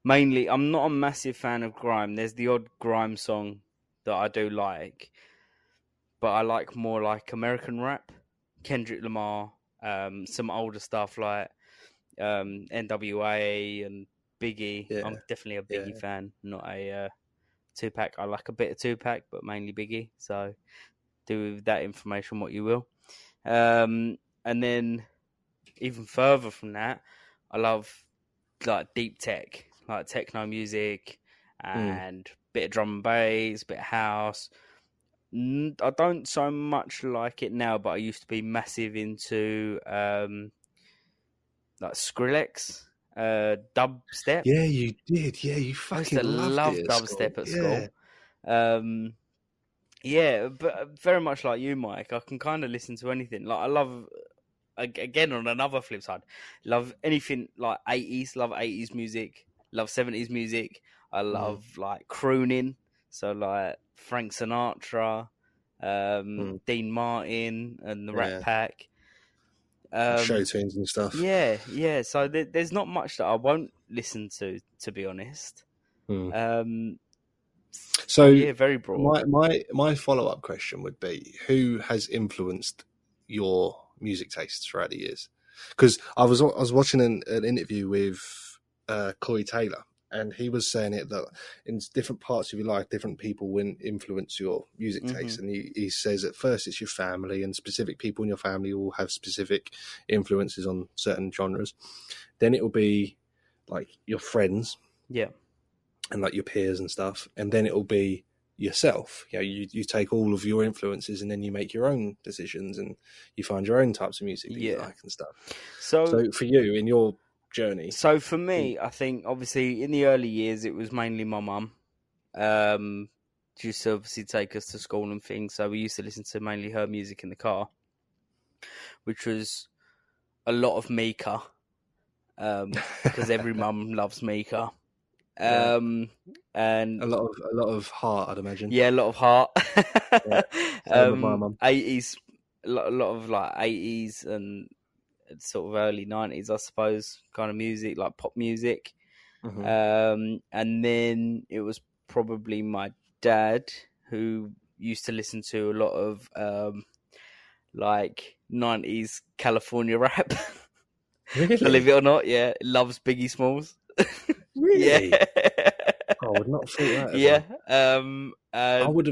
Mainly, I'm not a massive fan of grime. There's the odd grime song that I do like, but I like more like American rap, Kendrick Lamar, some older stuff like NWA and Biggie. Yeah. I'm definitely a Biggie fan, not a Tupac. I like a bit of Tupac, but mainly Biggie. So do with that information what you will. And then even further from that, I love like deep tech, like techno music and bit of drum and bass, bit of house. I don't so much like it now, but I used to be massive into like Skrillex, dubstep. Yeah, you did. Yeah, you fucking loved it. I used to love dubstep at school. Yeah, but very much like you, Mike, I can kind of listen to anything. Like I love, again, on another flip side, love anything like 80s, love 80s music, love 70s music. I love like crooning, so like Frank Sinatra, Dean Martin and the Rat Pack. Show tunes and stuff. Yeah. So there's not much that I won't listen to be honest. So yeah, very broad. My follow-up question would be, who has influenced your music tastes throughout the years? Because I was watching an interview with Corey Taylor, and he was saying it that in different parts of your life, different people will influence your music tastes. And he says at first it's your family, and specific people in your family will have specific influences on certain genres. Then it will be like your friends, and like your peers and stuff, and then it will be yourself. You know, you take all of your influences and then you make your own decisions and you find your own types of music that you like and stuff. So for you in your journey. So for me, I think obviously in the early years it was mainly my mum. She used to obviously take us to school and things, so we used to listen to mainly her music in the car, which was a lot of Mika, because every mum loves Mika. And a lot of heart, I'd imagine. Yeah, a lot of heart. A lot of like 80s and sort of early 90s, I suppose, kind of music, like pop music. And then it was probably my dad who used to listen to a lot of like 90s California rap. Really? Believe it or not, yeah, loves Biggie Smalls. Really? Yeah. I would not think that. Yeah. I would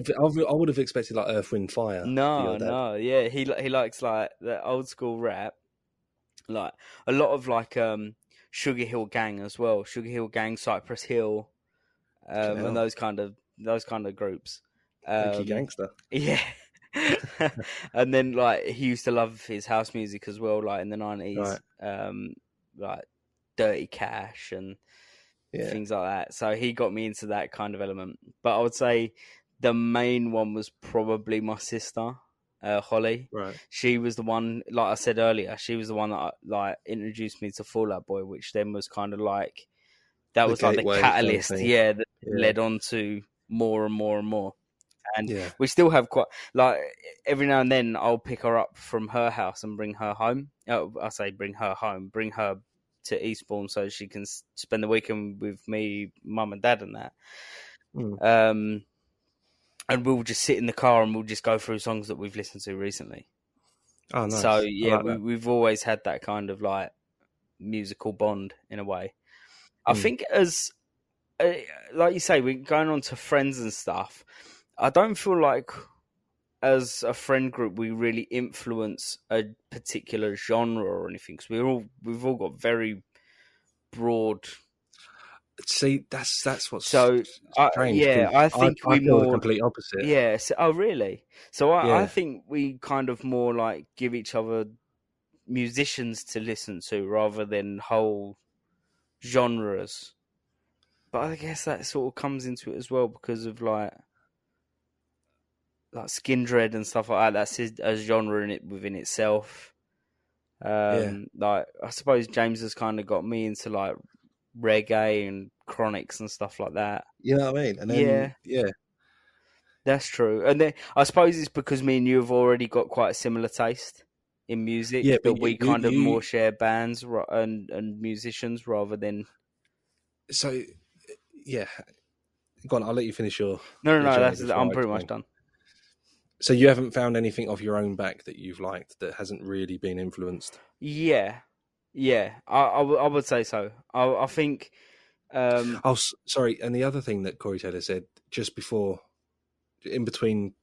have expected like Earth, Wind, Fire. No. Yeah, he likes like the old school rap, like a lot of like Sugar Hill Gang as well, Sugar Hill Gang, Cypress Hill, and those kind of groups. Ricky Gangster. Yeah. And then like he used to love his house music as well, like in the '90s, right. Like Dirty Cash and things like that. So he got me into that kind of element. But I would say the main one was probably my sister, Holly. Right. She was the one, like I said earlier, she was the one that like introduced me to Fall Out Boy, which then was kind of like that was like the catalyst, that led on to more and more and more. And we still have quite like every now and then I'll pick her up from her house and bring her home. I say bring her home, bring her to Eastbourne so she can spend the weekend with me, mum and dad and that. And we'll just sit in the car and we'll just go through songs that we've listened to recently. Oh, nice. So, yeah, like we've always had that kind of, like, musical bond in a way. I think as, like you say, we're going on to friends and stuff. I don't feel like as a friend group we really influence a particular genre or anything, because we've all got very broad... See, that's what's so strange. Yeah, I think I feel more the complete opposite. Yeah. So, oh, really? So I think we kind of more like give each other musicians to listen to rather than whole genres. But I guess that sort of comes into it as well because of like Skindred and stuff like that. That's a genre in it within itself. Like I suppose James has kind of got me into like reggae and Chronics and stuff like that. You know what I mean? And then, yeah, that's true. And then I suppose it's because me and you have already got quite a similar taste in music, yeah, but we kind of more share bands and musicians rather than. So, yeah, go on. I'll let you finish your. No. I'm pretty much done. So you haven't found anything of your own back that you've liked that hasn't really been influenced. Yeah. Yeah, I would say so. I think... sorry, and the other thing that Corey Taylor said just before, in between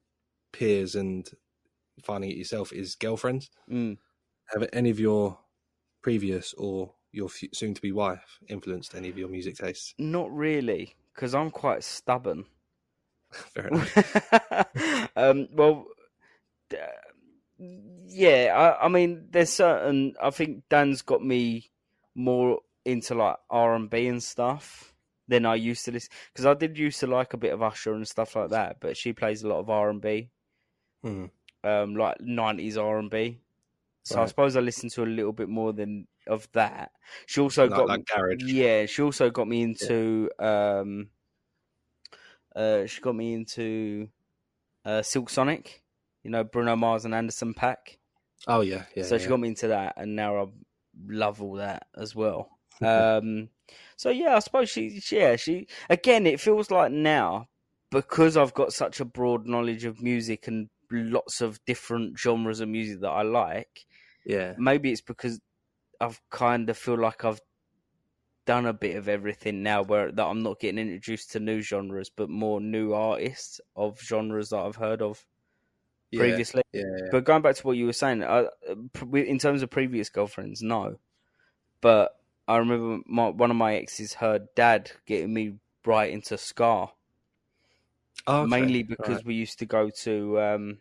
peers and finding it yourself, is girlfriends. Have any of your previous or your soon-to-be wife influenced any of your music tastes? Not really, because I'm quite stubborn. Fair enough. Yeah, I mean, there's certain... I think Dan's got me more into, like, R&B and stuff than I used to listen... Because I did used to like a bit of Usher and stuff like that, but she plays a lot of R&B, like 90s R&B. So right. I suppose I listened to a little bit more than of that. She also got... Like garage. Yeah, she also got me into... she got me into Silk Sonic. You know, Bruno Mars and Anderson .Paak. Oh, yeah. So she got me into that, and now I love all that as well. So, yeah, I suppose she... Again, it feels like now, because I've got such a broad knowledge of music and lots of different genres of music that I like, maybe it's because I've kind of feel like I've done a bit of everything now that I'm not getting introduced to new genres, but more new artists of genres that I've heard of. Previously, but going back to what you were saying, in terms of previous girlfriends, no. But I remember one of my exes, her dad, getting me right into ska. Okay. Mainly because we used to go to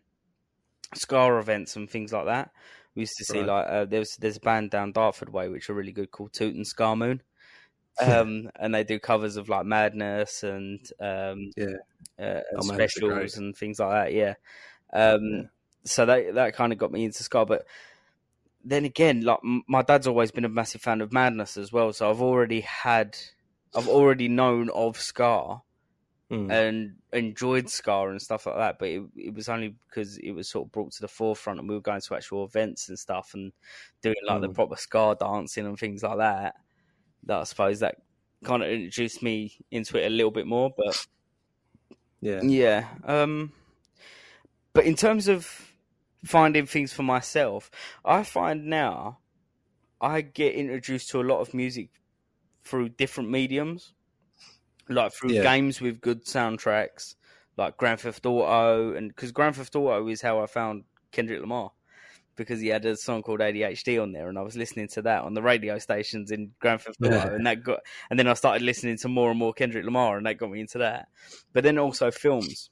ska events and things like that. We used to see like there's a band down Dartford way which are really good called Toot and Ska Moon, and they do covers of like Madness and specials and things like that. Yeah. So that kind of got me into ska, but then again, like my dad's always been a massive fan of Madness as well. So I've already known of ska and enjoyed ska and stuff like that. But it was only because it was sort of brought to the forefront and we were going to actual events and stuff and doing like the proper ska dancing and things like that. That I suppose that kind of introduced me into it a little bit more, but yeah. But in terms of finding things for myself, I find now I get introduced to a lot of music through different mediums, like through games with good soundtracks, like Grand Theft Auto, and because Grand Theft Auto is how I found Kendrick Lamar, because he had a song called ADHD on there, and I was listening to that on the radio stations in Grand Theft Auto, and then I started listening to more and more Kendrick Lamar, and that got me into that. But then also films.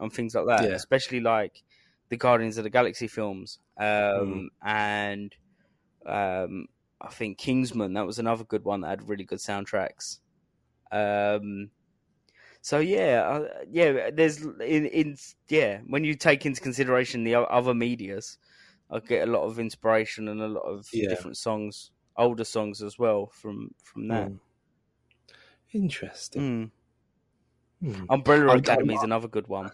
And things like that, especially like the Guardians of the Galaxy films, and I think Kingsman. That was another good one that had really good soundtracks. So there's when you take into consideration the other medias, I get a lot of inspiration and a lot of different songs, older songs as well from that. Interesting. Umbrella Academy is another good one.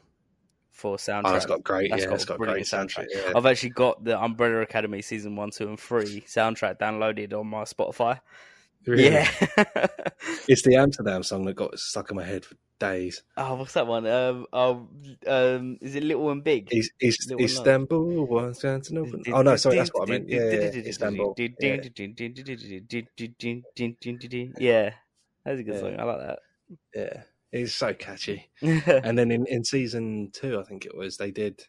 For soundtrack, that's got great. That's got great soundtrack. Yeah. I've actually got the Umbrella Academy season 1, 2, and 3 soundtrack downloaded on my Spotify. Really? Yeah. It's the Amsterdam song that got stuck in my head for days. Oh, what's that one? Is it Little and Big? Istanbul wants to open. Oh, no, sorry, that's what I meant. Yeah, Istanbul. Yeah, that's a good song. I like that. Yeah, it's so catchy. And then in season 2, I think it was, they did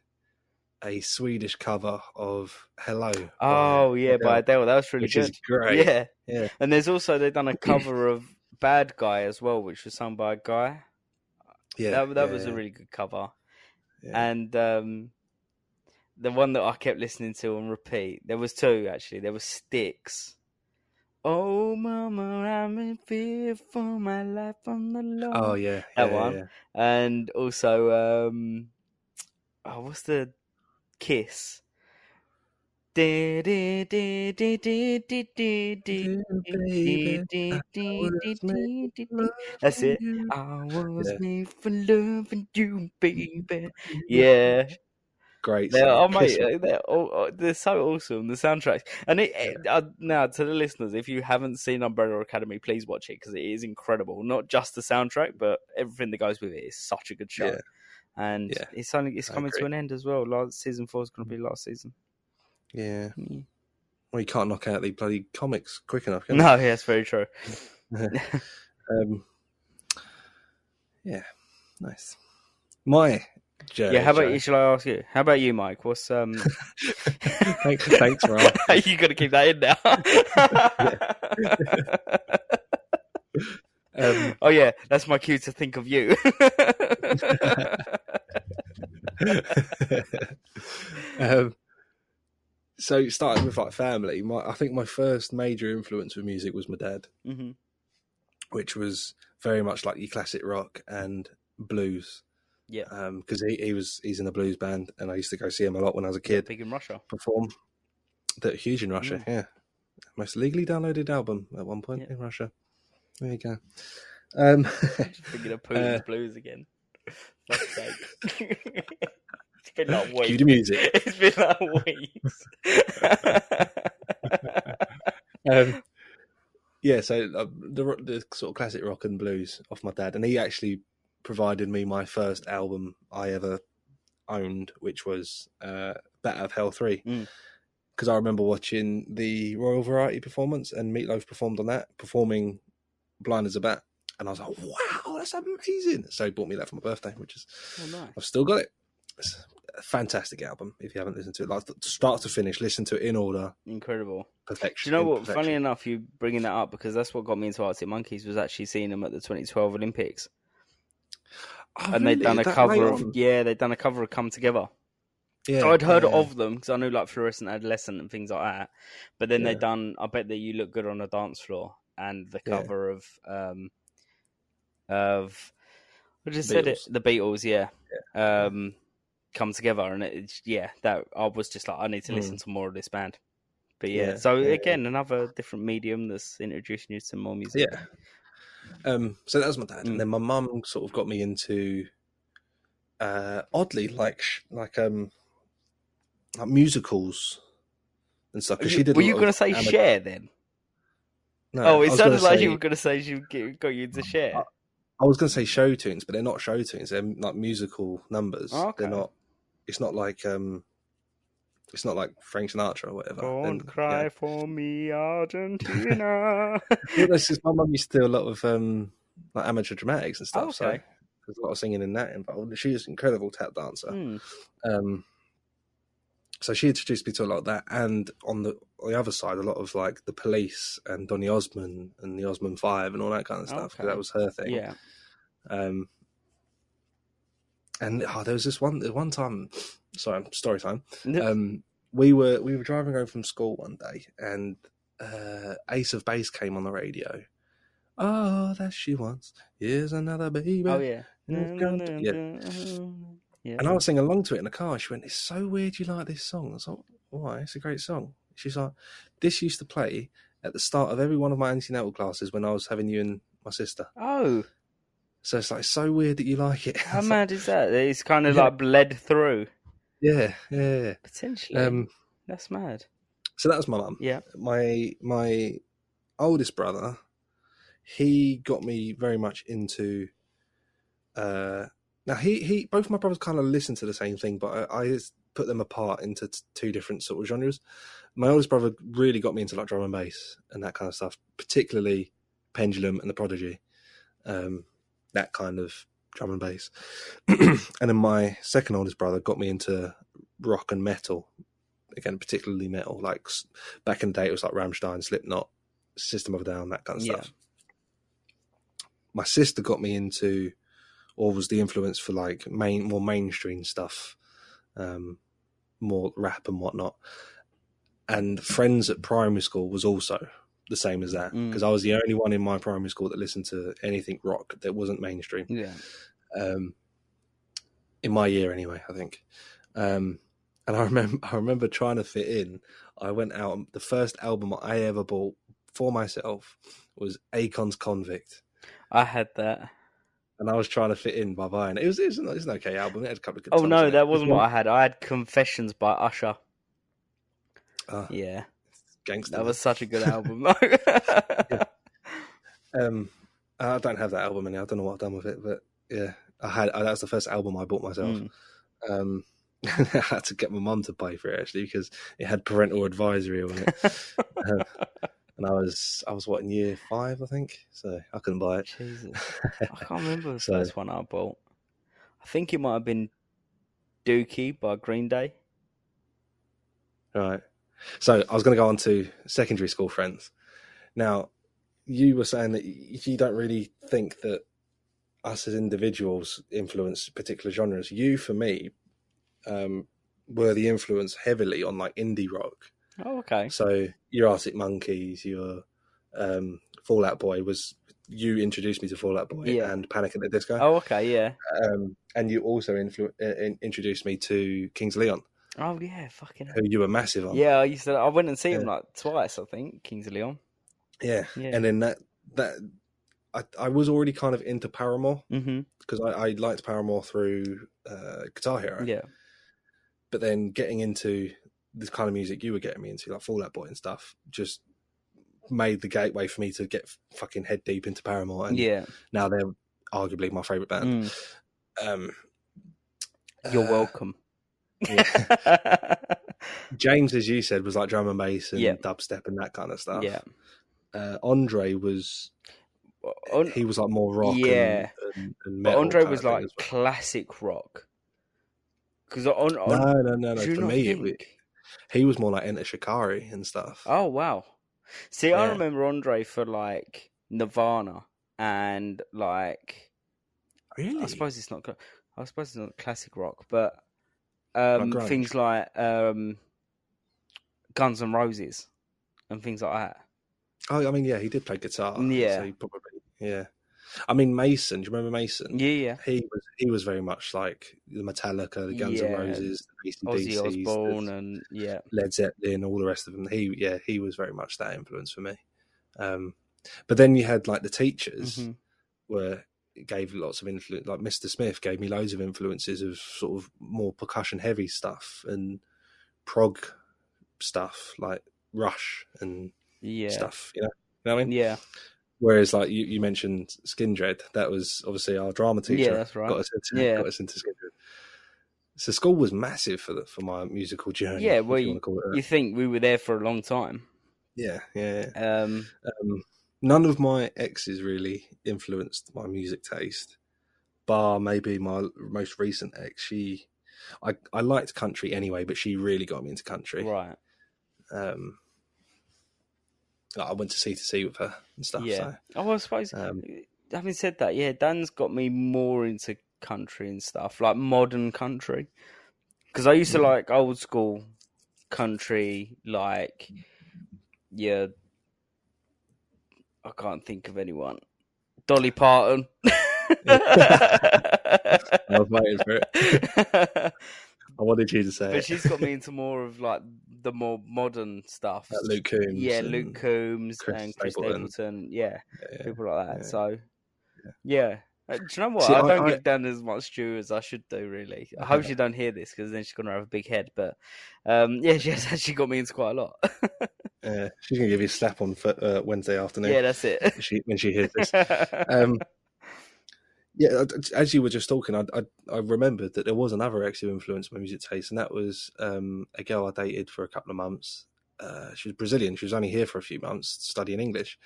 a Swedish cover of Hello. Oh, yeah, by Adele. That was really good. Which is great. Yeah. Yeah. And there's also, they've done a cover of Bad Guy as well, which was sung by a guy. Yeah. That was a really good cover. Yeah. And the one that I kept listening to on repeat, there was two, actually. There was Styx. Oh, mama, I'm in fear for my life on the lawn. Oh, yeah. That one. Yeah. And also, what's the Kiss? That's it. I was made for loving you, baby. Yeah. Great. They're so awesome, the soundtracks. And now, to the listeners, if you haven't seen Umbrella Academy, please watch it, because it is incredible. Not just the soundtrack, but everything that goes with it is such a good show. Yeah. And it's coming to an end as well. Season 4 is going to be last season. Yeah. Well, you can't knock out the bloody comics quick enough, can you? No, yeah, it's very true. Yeah, nice. My Joe. Yeah, how about you? Shall I ask you? How about you, Mike? What's thanks for asking. You got to keep that in now. Oh yeah, that's my cue to think of you. So starting with like family, I think my first major influence with music was my dad, which was very much like your classic rock and blues. Yeah, because he's in a blues band, and I used to go see him a lot when I was a kid. Big in Russia, perform. They're huge in Russia. Yeah, most legally downloaded album at one point in Russia. There you go. Just thinking of Putin's blues again. Fuck's sake. It's been like weeks. Cue the music. It's been like weeks. So the sort of classic rock and blues off my dad, and he actually provided me my first album I ever owned, which was Bat of Hell 3. Because I remember watching the Royal Variety performance, and Meatloaf performed on that, performing Blind as a Bat, and I was like, wow, that's amazing. So he bought me that for my birthday, which is nice. I've still got it. It's a fantastic album. If you haven't listened to it, like start to finish, listen to it in order. Incredible. Perfection. Do you know what, funny enough, you bringing that up, because that's what got me into Arctic Monkeys, was actually seeing them at the 2012 Olympics. Oh, and really? They'd done a cover of Come Together. Yeah, so I'd heard of them, because I knew like Fluorescent Adolescent and things like that, but then they'd done I Bet That You Look Good on a Dance Floor, and the cover of I just said it, the Beatles, Come Together, and that I was just like, I need to listen to more of this band. But another different medium that's introducing you to more music. Yeah. So that was my dad, and then my mum sort of got me into oddly like musicals and stuff. Cause she did. Were you going to say Cher then? No, it sounded like you were going to say she got you to Cher. I was going to say show tunes, but they're not show tunes. They're like musical numbers. Oh, okay. They're not. It's not like Frank Sinatra or whatever. Don't cry for me, Argentina. My mum used to do a lot of like amateur dramatics and stuff. Oh, okay. So there's a lot of singing in that involved. She was an incredible tap dancer. So she introduced me to a lot of that, and on the other side, a lot of like the Police and Donny Osmond and the Osmond Five and all that kind of stuff. Okay. That was her thing. Yeah. And there was this one time. Sorry, story time. We were driving home from school one day, and Ace of Base came on the radio. Oh, that she wants. Here's another baby. Oh yeah. Yeah. And I was singing along to it in the car. She went, "It's so weird you like this song." I was like, "Why? It's a great song." She's like, "This used to play at the start of every one of my antenatal classes when I was having you and my sister." Oh. So it's like, so weird that you like it. How mad is that? It's kind of like bled through. Yeah, yeah. Potentially. That's mad. So that was my mum. Yeah. My oldest brother, he got me very much into... now, he both my brothers kind of listen to the same thing, but I put them apart into two different sort of genres. My oldest brother really got me into like drum and bass and that kind of stuff, particularly Pendulum and The Prodigy, that kind of drum and bass. And then my second oldest brother got me into rock and metal, again, particularly metal. Like back in the day, it was like Rammstein, Slipknot, System of a Down, that kind of stuff. My sister got me into, or was the influence for like more mainstream stuff, more rap and whatnot. And friends at primary school was also the same as that, because I was the only one in my primary school that listened to anything rock that wasn't mainstream. Yeah, in my year anyway, I think. And I remember trying to fit in. I went out. The first album I ever bought for myself was Akon's Convict. I had that, and I was trying to fit in by buying it. It was an okay album. It had a couple of good songs. Oh no, that wasn't what I had. I had Confessions by Usher. Yeah, gangster. That was such a good album. Yeah. I don't have that album anymore. I don't know what I've done with it, but yeah, that was the first album I bought myself. I had to get my mum to pay for it actually because it had parental advisory on it. And I was what, in year 5, I think, so I couldn't buy it. Jesus, I can't remember the first one I bought. I think it might have been Dookie by Green Day. Right. So I was going to go on to secondary school friends. Now, you were saying that you don't really think that us as individuals influence particular genres. You, for me, were the influence heavily on like indie rock. Oh, okay. So your Arctic Monkeys, your Fall Out Boy you introduced me to Fall Out Boy and Panic at the Disco. Oh, okay, yeah. And you also introduced me to Kings of Leon. Oh, yeah, fucking hell. Who you were massive on. Yeah, I went and see him like twice, I think, Kings of Leon. Yeah, yeah. And then I was already kind of into Paramore because I liked Paramore through Guitar Hero. Yeah. But then getting into this kind of music you were getting me into, like Fall Out Boy and stuff, just made the gateway for me to get fucking head deep into Paramore. And now they're arguably my favourite band. You're welcome. Yeah. James, as you said, was like drum and bass and dubstep and that kind of stuff. Yeah. Andre was... he was like more rock and metal. But Andre was like classic rock. Because no. For me, he was more like Enter Shikari and stuff. Oh, wow. See, I remember Andre for like Nirvana and like... Really? I suppose it's not classic rock, but things like Guns N' Roses and things like that. Oh, I mean, yeah, he did play guitar. Yeah. So he probably, I mean, Mason, do you remember Mason? Yeah, yeah. He was very much like the Metallica, the Guns N' Roses, the AC/DCs, Ozzy Osbourne, and Led Zeppelin, all the rest of them. He was very much that influence for me. But then you had like the teachers where it gave lots of influence. Like Mr. Smith gave me loads of influences of sort of more percussion heavy stuff and prog stuff like Rush and stuff. You know what I mean? Yeah. Whereas, like, you mentioned Skindred. That was obviously our drama teacher. Yeah, that's right. Got us into Skindred. So school was massive for my musical journey. Yeah, well, you think we were there for a long time. Yeah. None of my exes really influenced my music taste, bar maybe my most recent ex. I liked country anyway, but she really got me into country. Right. I went to C2C with her and stuff. Yeah. So, I suppose, having said that, Dan's got me more into country and stuff, like modern country. Because I used to like old school country, like, I can't think of anyone. Dolly Parton. I was waiting for it. I wanted you to say But she's got me into more of like the more modern stuff. Like Luke Combs. Yeah, Luke Combs and Chris Stapleton. Yeah, people like that. Yeah. So, do you know what? See, I don't give Dan as much due as I should do, really. I hope she don't hear this because then she's going to have a big head. But, she has actually got me into quite a lot. She's going to give you a slap on for, Wednesday afternoon. Yeah, that's it. When she hears this. Yeah, as you were just talking, I remembered that there was another active influence on my music taste, and that was a girl I dated for a couple of months. She was Brazilian. She was only here for a few months studying English.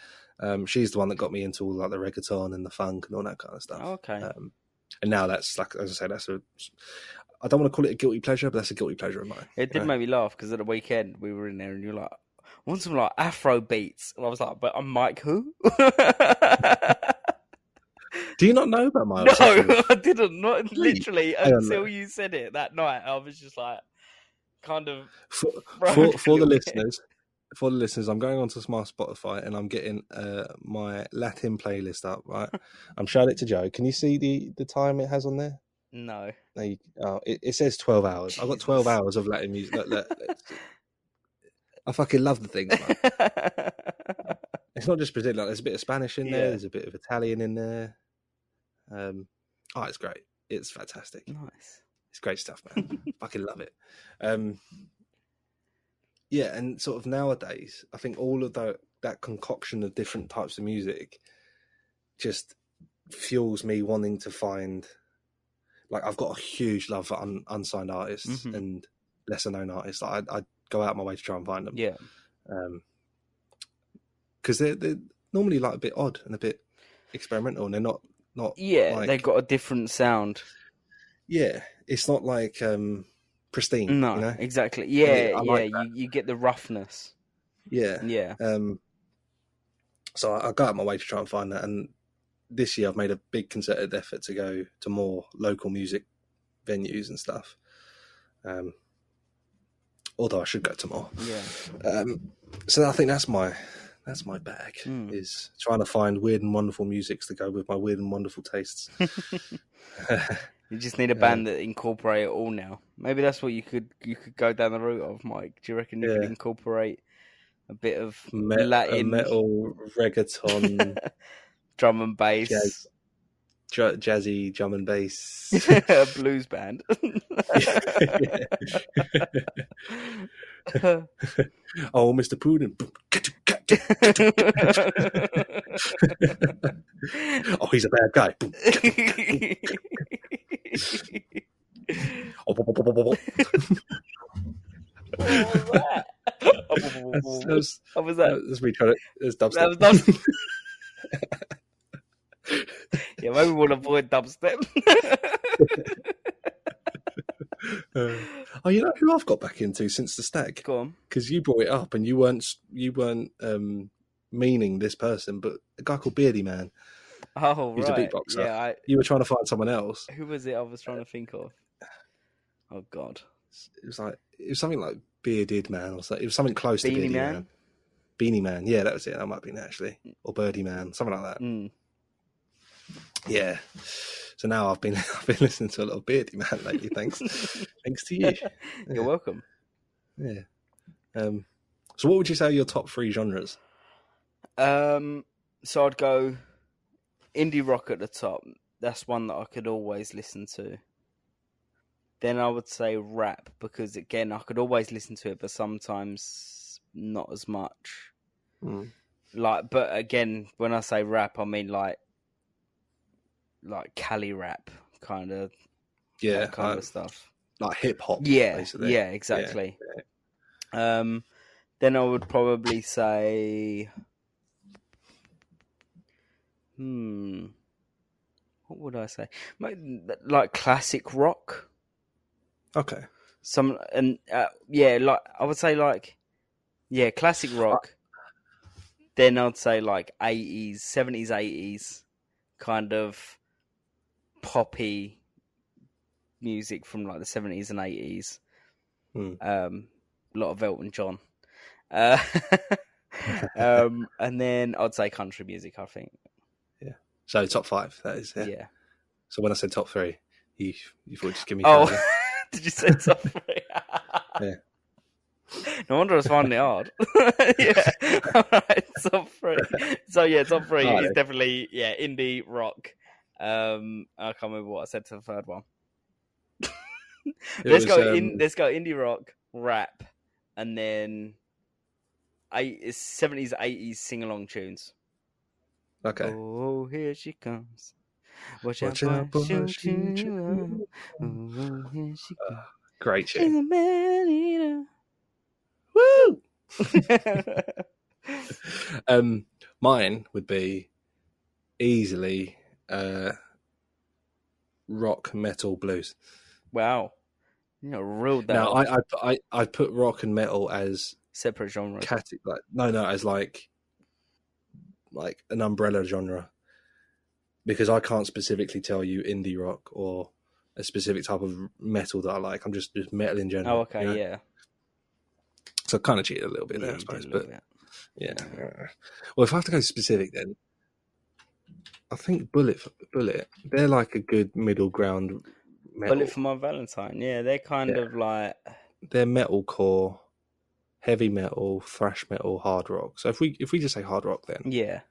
She's the one that got me into all like the reggaeton and the funk and all that kind of stuff. Okay. And now that's like, as I say, that's a. I don't want to call it a guilty pleasure, but that's a guilty pleasure of mine. It did make me laugh because at the weekend we were in there and you're like, I want some like Afro beats, and I was like, but I'm Mike who? Do you not know about my obsession? No, I didn't. Not literally until you said it that night. I was just like, kind of for the listeners. For the listeners, I'm going onto my Spotify and I'm getting my Latin playlist up. Right, I'm showing it to Joe. Can you see the time it has on there? No. It says 12 hours. I've got 12 hours of Latin music. I fucking love the thing. It's not just Brazil. Like, there's a bit of Spanish in there. There's a bit of Italian in there. It's great. It's fantastic. Nice. It's great stuff, man. Fucking love it. Yeah, and sort of nowadays, I think all of that concoction of different types of music just fuels me wanting to find... Like, I've got a huge love for unsigned artists and lesser-known artists. Like, I go out of my way to try and find them. Yeah. Because they're normally, like, a bit odd and a bit experimental, and they're not yeah, like... they've got a different sound. Yeah, it's not, like... pristine. No, you know? Exactly. Yeah, like you get the roughness. Yeah. Yeah. So I go out of my way to try and find that. And this year I've made a big concerted effort to go to more local music venues and stuff. Although I should go to more. Yeah. So I think that's my bag, is trying to find weird and wonderful musics to go with my weird and wonderful tastes. You just need a band that incorporate it all now. Maybe that's what you could go down the route of, Mike. Do you reckon you could incorporate a bit of Latin, metal, reggaeton, drum and bass, jazzy drum and bass, blues band? Oh, Mr. Pruden. Oh, he's a bad guy. What was that? That's me trying to. That's dubstep. That was dubstep. Yeah, maybe we'll avoid dubstep. You know who I've got back into since the stag? Go on. Because you brought it up and you weren't meaning this person, but a guy called Beardy Man. Oh, he's right. He's a beatboxer. Yeah, you were trying to find someone else. Who was it I was trying to think of? Oh, God. It was something like Bearded Man or something. It was something close to Beardy Man. Beanie Man. Yeah, that was it. That might be it, actually. Or Birdie Man. Something like that. Mm. Yeah. So now I've been listening to a little Beardy Man lately. Thanks to you. Yeah. You're welcome. Yeah. So what would you say are your top three genres? So I'd go... indie rock at the top. That's one that I could always listen to. Then I would say rap, because again, I could always listen to it, but sometimes not as much. Like, but again, when I say rap, I mean like Cali rap kind of, of stuff, like hip hop. Yeah, basically. Yeah, exactly. Yeah. Then I would probably say. What would I say? Like classic rock. Okay. I would say classic rock. Then I'd say like 70s, 80s kind of poppy music from like the 70s and 80s. A lot of Elton John. And then I'd say country music, I think. So top five, that is. Yeah. Yeah. So when I said top three, you thought just give me. Oh, did you say top three? Yeah. No wonder I was finding it hard. Yeah. All right, top three. So yeah, top three is definitely indie rock. I can't remember what I said to the third one. Let's go indie rock, rap, and then 70s, 80s sing-along tunes. Okay. Oh, here she comes. Watch out, she oh, here she comes. Great tune. She's a man eater. Woo! Mine would be easily rock, metal, blues. Wow. You know, real down. No, I put rock and metal as separate genres. Like, no, as like an umbrella genre, because I can't specifically tell you indie rock or a specific type of metal that I like. I'm just metal in general. Oh, okay, you know? Yeah. So I kind of cheated a little bit there, I suppose. But yeah. Well, if I have to go specific, then I think Bullet. They're like a good middle ground. Metal. Bullet for My Valentine. Yeah, they're kind of like, they're metalcore, heavy metal, thrash metal, hard rock. So if we just say hard rock, then yeah,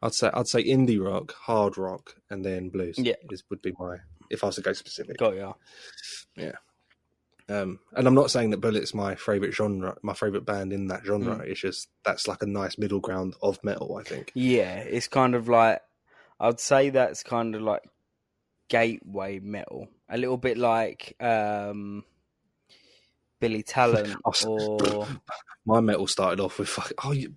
I'd say indie rock, hard rock, and then blues. Yeah, would be my, if I was to go specific. Oh yeah, yeah. And I'm not saying that Bullet's my favorite genre, my favorite band in that genre. It's just that's like a nice middle ground of metal, I think. Yeah, it's kind of like, I'd say that's kind of like gateway metal. A little bit like Billy Talent, or my metal started off with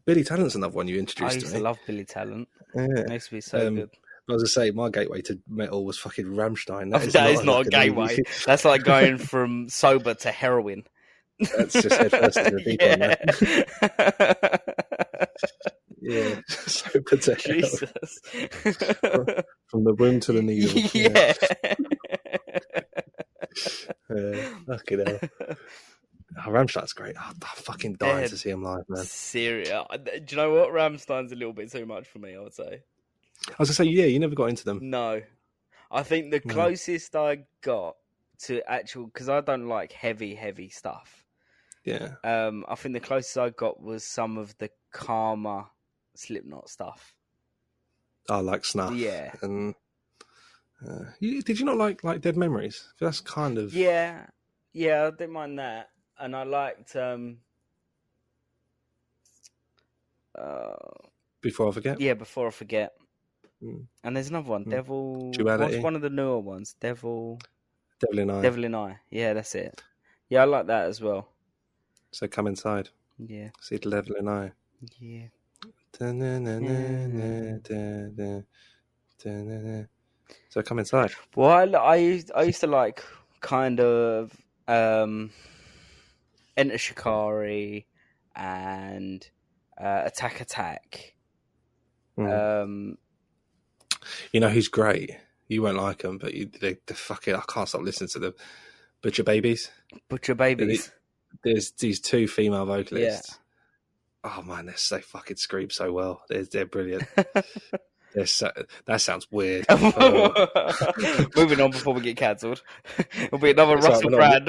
Billy Talent's another one you introduced to me. I used to love Billy Talent. Yeah. It used to be so good. But as I say, my gateway to metal was fucking Rammstein. That is not a gateway. That's like going from sober to heroin. That's just head first in the deep end, man. Yeah, sober to heroin. From the womb to the needle. Yeah. Fucking hell. Rammstein's great. I'm fucking dying to see him live, man. Serious. Do you know what? Rammstein's a little bit too much for me, I would say. I was going to say, yeah, you never got into them. No. I think the closest I got to actual... Because I don't like heavy, heavy stuff. Yeah. I think the closest I got was some of the calmer Slipknot stuff. I like Snuff. Yeah. And... did you not like Dead Memories? That's kind of... Yeah, I didn't mind that. And I liked... Before I Forget? Yeah, Before I Forget. Mm. And there's another one, Devil... Duality. What's one of the newer ones? Devil in Eye. Yeah, that's it. Yeah, I like that as well. So Come Inside. Yeah. See the Devil in Eye. Yeah. So Come Inside. Well, I used to like kind of Enter Shikari and Attack. Mm. You know who's great? You won't like them, but they fucking, I can't stop listening to them. Butcher Babies. There's these two female vocalists. Yeah. Oh man, they fucking scream so well. They're brilliant. That sounds weird. Moving on before we get cancelled. It'll be another Russell Brand.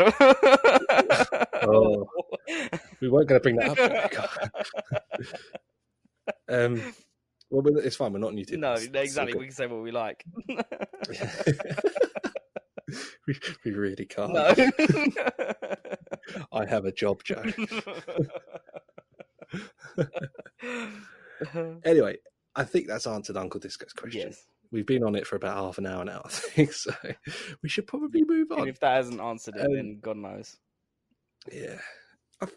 We weren't going to bring that up. Well, it's fine. We're not new to it. No, exactly. We can say what we like. we really can't. No. I have a job, Joe. Anyway, I think that's answered Uncle Disco's question. Yes. We've been on it for about half an hour now, I think, so we should probably move on. And if that hasn't answered it, then God knows. Yeah.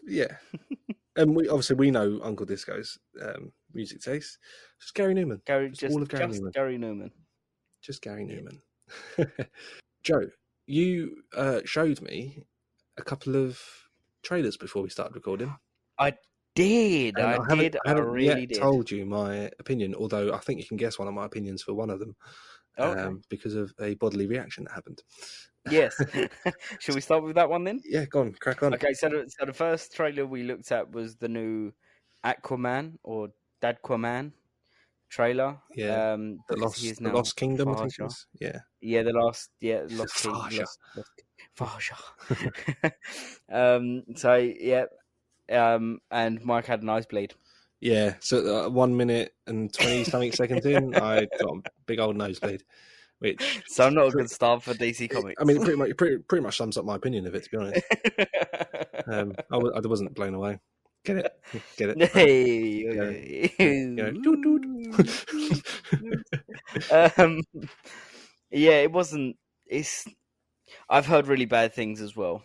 Yeah. And we know Uncle Disco's music taste. It's Gary Newman. Just Gary Newman. Yeah. Joe, you showed me a couple of trailers before we started recording. I haven't told you my opinion, although I think you can guess one of my opinions for one of them, okay. Because of a bodily reaction that happened. Yes. Should we start with that one then? Yeah, go on, crack on. Okay, so the first trailer we looked at was the new Aquaman or Dadquaman trailer. Yeah, the Lost Kingdom, Farja. I think it was. Yeah. Yeah, Lost Kingdom. Farja. So, yeah. And Mike had an ice bleed. Yeah, so 1 minute and 20 something seconds in, I got a big old nosebleed, which so I'm not a good start for DC Comics. I mean, it pretty much sums up my opinion of it, to be honest. I wasn't blown away. Get it. Get it. Hey. Get it. Yeah, it wasn't. It's. I've heard really bad things as well.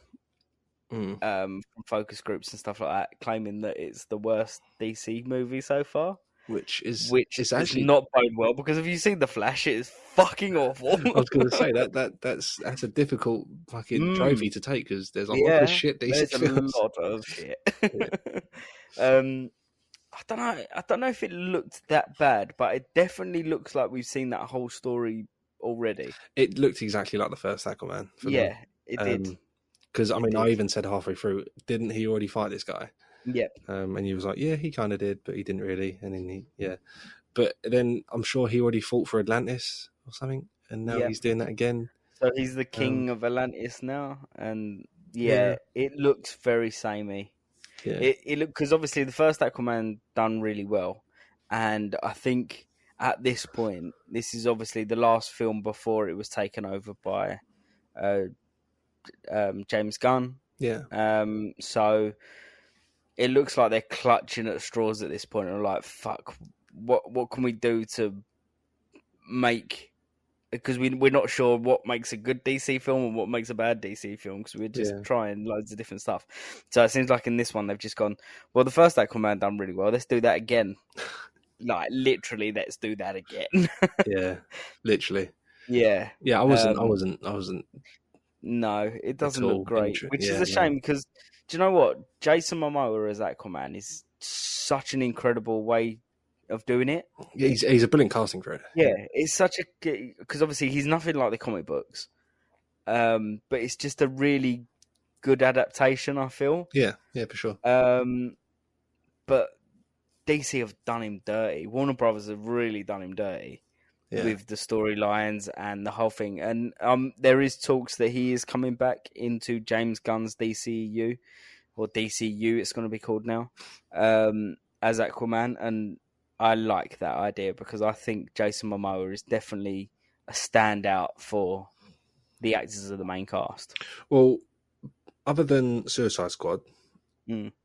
From focus groups and stuff like that, claiming that it's the worst DC movie so far. Which is actually not bode well, because if you've seen The Flash, it is fucking awful. I was going to say that's a difficult fucking trophy to take, because there's a lot of shit DC films. A lot of shit. I don't know if it looked that bad, but it definitely looks like we've seen that whole story already. It looked exactly like the first Aquaman. Yeah, me. It did. Because I even said halfway through, didn't he already fight this guy? Yep. And he was like, yeah, he kind of did, but he didn't really. And then but then I'm sure he already fought for Atlantis or something, and now he's doing that again. So he's the king of Atlantis now, and it looks very samey. Yeah. It looked, because obviously the first Aquaman done really well, and I think at this point, this is obviously the last film before it was taken over by James Gunn. Yeah. So it looks like they're clutching at straws at this point and are like, fuck, what can we do to make, because we're not sure what makes a good DC film and what makes a bad DC film, because we're just trying loads of different stuff. So it seems like in this one they've just gone, well, the first Aquaman done really well, let's do that again. Like, literally, let's do that again. Yeah, literally. Yeah. Yeah, I wasn't no, it doesn't look great, which is a shame, because do you know what? Jason Momoa as Aquaman is such an incredible way of doing it. Yeah, he's a brilliant casting for it. Yeah, it's because obviously he's nothing like the comic books, but it's just a really good adaptation, I feel. Yeah, for sure. But DC have done him dirty. Warner Brothers have really done him dirty. Yeah. With the storylines and the whole thing. And there is talks that he is coming back into James Gunn's DCU, or DCU it's going to be called now, as Aquaman. And I like that idea, because I think Jason Momoa is definitely a standout for the actors of the main cast. Well, other than Suicide Squad,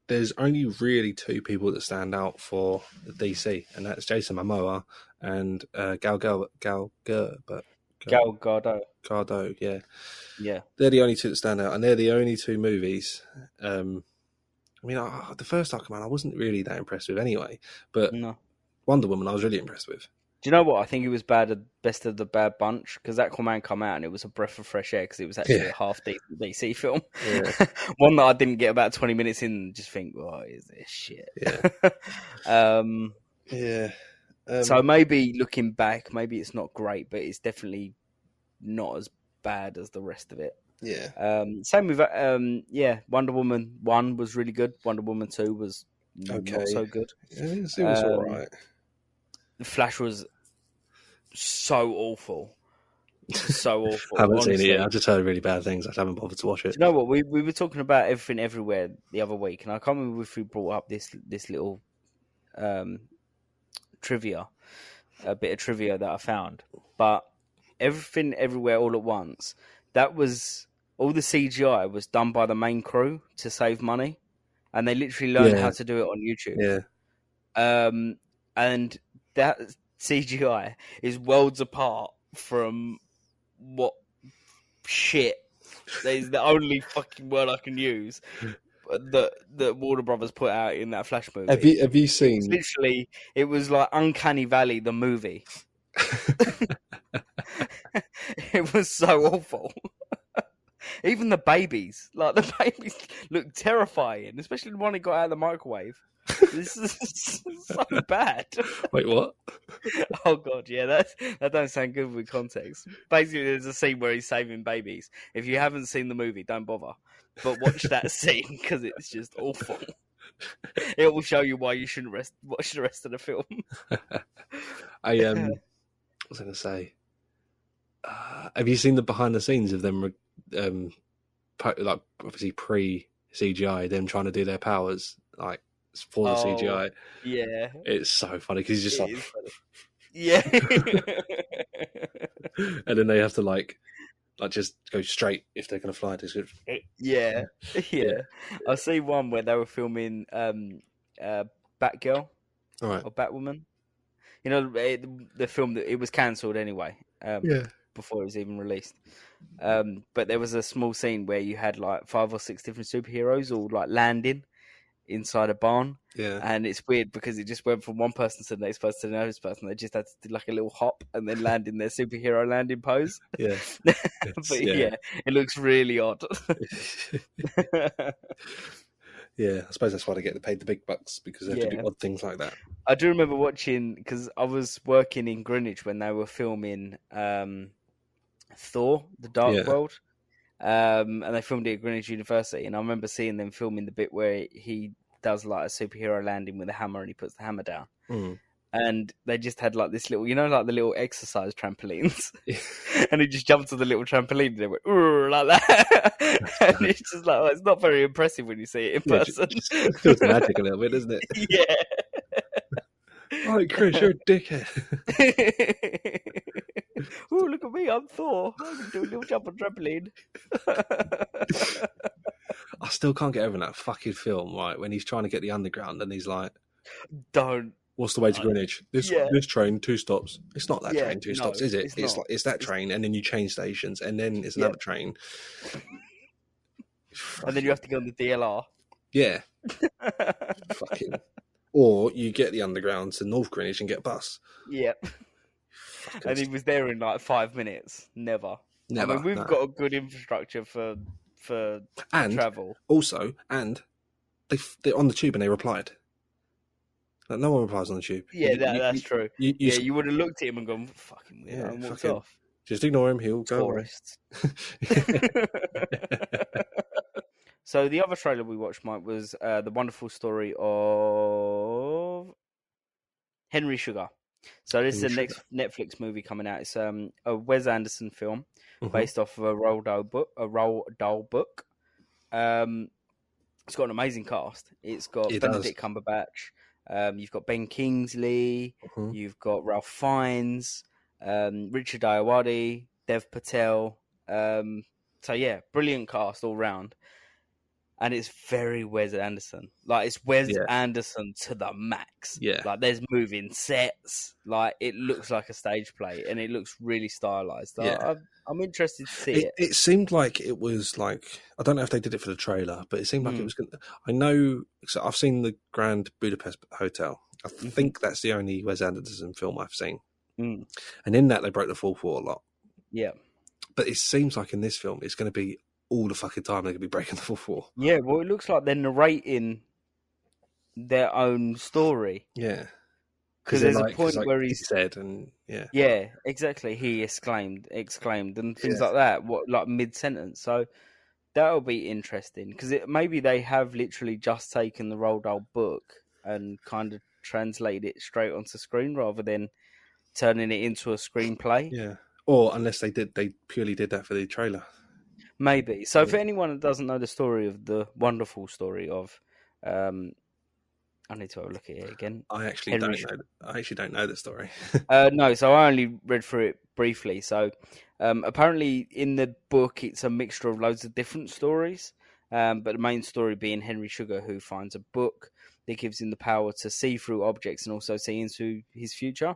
there's only really two people that stand out for DC, and that's Jason Momoa and Gal Gadot. Yeah. They're the only two that stand out, and they're the only two movies. The first Aquaman I wasn't really that impressed with anyway, but Wonder Woman I was really impressed with. Do you know what? I think it was best of the bad bunch, because Aquaman come out and it was a breath of fresh air, because it was actually a half DC film. Yeah. One that I didn't get about 20 minutes in and just think, what is this shit? Yeah. So maybe looking back, maybe it's not great, but it's definitely not as bad as the rest of it. Yeah. Same with Wonder Woman 1 was really good. Wonder Woman 2 was not so good. Yeah, it was all right. The Flash was so awful. I haven't seen it yet. I just heard really bad things. I haven't bothered to watch it. Do you know what? We were talking about Everything Everywhere the other week, and I can't remember if we brought up this little trivia that I found. But Everything Everywhere All at Once, that was all the CGI was done by the main crew to save money, and they literally learned how to do it on YouTube. Yeah. And that CGI is worlds apart from what shit. That is the only fucking word I can use that Warner Brothers put out in that Flash movie. Have you seen? Literally, it was like Uncanny Valley, the movie. It was so awful. Even the babies looked terrifying, especially the one that got out of the microwave. This is so bad. Wait, what? Oh god, yeah, that don't sound good with context. Basically, there's a scene where he's saving babies. If you haven't seen the movie, don't bother, but watch that scene, because it's just awful. It will show you why you shouldn't watch the rest of the film. I was going to say, have you seen the behind the scenes of them? Like obviously pre CGI, them trying to do their powers like for the CGI. Yeah, it's so funny, because he's just like, yeah, and then they have to like Like, just go straight if they're going to fly. Just... Yeah, yeah. I see one where they were filming Batgirl or Batwoman. You know, the film, that it was cancelled anyway before it was even released. But there was a small scene where you had like 5 or 6 different superheroes all like landing inside a barn. Yeah. And it's weird because it just went from one person to the next person to the next person. They just had to do like a little hop and then land in their superhero landing pose. Yeah. But yeah, it looks really odd. Yeah, I suppose that's why they get paid the big bucks, because they have to do odd things like that. I do remember watching, because I was working in Greenwich when they were filming Thor, The Dark World, and they filmed it at Greenwich University, and I remember seeing them filming the bit where he does like a superhero landing with a hammer and he puts the hammer down. Mm. And they just had like this little, you know, like the little exercise trampolines. And he just jumped on the little trampoline and they went, ooh, like that. And it's just like, oh, it's not very impressive when you see it in person. It feels magic a little bit, doesn't it? Yeah. All right, Chris, you're a dickhead. Ooh, look at me, I'm Thor. I can do a little jump on trampoline. I still can't get over that fucking film, right? When he's trying to get the underground and he's like, don't. What's the way to Greenwich? This train, 2 stops. It's not that train, 2 stops, is it? It's like, it's that train, and then you change stations, and then it's another train. And then you have to go on the DLR. Yeah. Fucking. Or you get the underground to North Greenwich and get a bus. Yeah. Fucking. And he was there in like 5 minutes. Never. I mean, we've got a good infrastructure for travel. Also, and they're on the tube and they replied. Like, no one replies on the tube. Yeah, that's true. You would have looked at him and gone, fucking weird, and walked off. Just ignore him, he'll go. Tourists. So the other trailer we watched, Mike, was the wonderful story of Henry Sugar. So this is the next Netflix movie coming out. It's a Wes Anderson film based off of a Roald Dahl book. It's got an amazing cast. It's got Benedict Cumberbatch. You've got Ben Kingsley, you've got Ralph Fiennes, Richard Ayoade, Dev Patel. So yeah, brilliant cast all round. And it's very Wes Anderson. Like, it's Wes Anderson to the max. Yeah. Like, there's moving sets. Like, it looks like a stage play and it looks really stylized. Like, yeah. I'm interested to see it. It seemed like it was like, I don't know if they did it for the trailer, but it seemed like it was going to, I know, so I've seen the Grand Budapest Hotel. I think that's the only Wes Anderson film I've seen. Mm. And in that, they broke the fourth wall a lot. Yeah. But it seems like in this film, it's going to be all the fucking time they're going to be breaking the fourth wall. Yeah, well, it looks like they're narrating their own story. Yeah. Because there's a point where he said, and yeah, exactly. He exclaimed, and things like that. What, like mid sentence? So that'll be interesting, because maybe they have literally just taken the Roald Dahl book and kind of translated it straight onto screen rather than turning it into a screenplay. Yeah, or unless they purely did that for the trailer. Maybe. So for anyone that doesn't know the story of the wonderful story of, I need to have a look at it again. I actually don't know the story. No, so I only read through it briefly. So apparently in the book, it's a mixture of loads of different stories, but the main story being Henry Sugar, who finds a book that gives him the power to see through objects and also see into his future.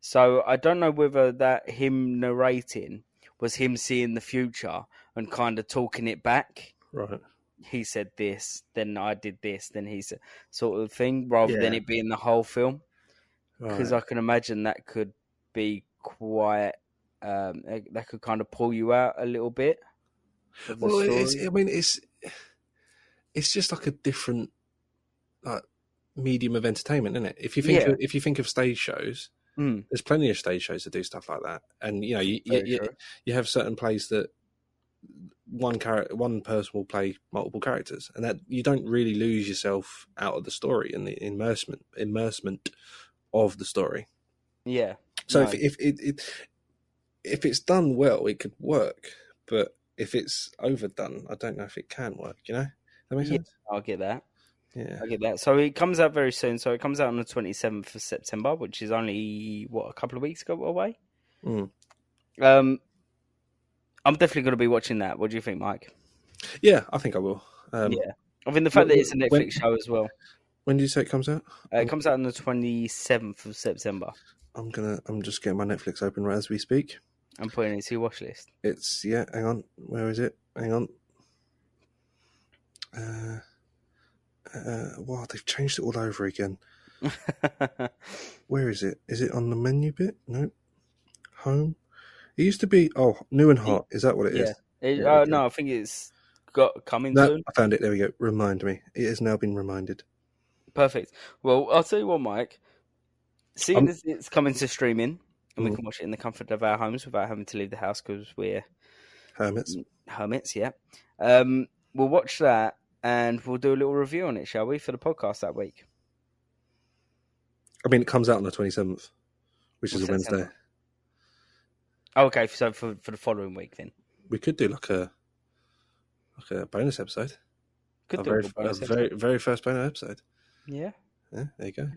So I don't know whether that him narrating was him seeing the future and kind of talking it back. Right. He said this, then I did this, then he said sort of thing, rather than it being the whole film. Because I can imagine that could be quite, that could kind of pull you out a little bit. Well, it's just like a different medium of entertainment, isn't it? If you think of stage shows, there's plenty of stage shows that do stuff like that, and you know you have certain plays that. One person will play multiple characters, and that you don't really lose yourself out of the story and the immersion of the story. Yeah. So if it's done well, it could work. But if it's overdone, I don't know if it can work. You know, that makes sense. I'll get that. Yeah, I get that. So it comes out very soon. So it comes out on the 27th of September, which is only a couple of weeks away. Mm. I'm definitely going to be watching that. What do you think, Mike? Yeah, I think I will. Yeah, I mean the fact that it's a Netflix show as well. When do you say it comes out? It comes out on the 27th of September. I'm just getting my Netflix open right as we speak. I'm putting it to your watch list. It's Hang on, where is it? Hang on. Wow, they've changed it all over again. Where is it? Is it on the menu bit? No. Home. It used to be new and hot. Is that what it is? No, I think it's got coming soon. I found it. There we go. Remind me. It has now been reminded. Perfect. Well, I'll tell you what, Mike. Seeing as it's coming to streaming, and we can watch it in the comfort of our homes without having to leave the house because we're hermits. Hermits, yeah. We'll watch that and we'll do a little review on it, shall we, for the podcast that week? I mean, it comes out on the 27th, which is a Wednesday. Oh, okay, so for the following week, then we could do like a bonus episode. Could do very first bonus episode. Yeah. Yeah, there you go.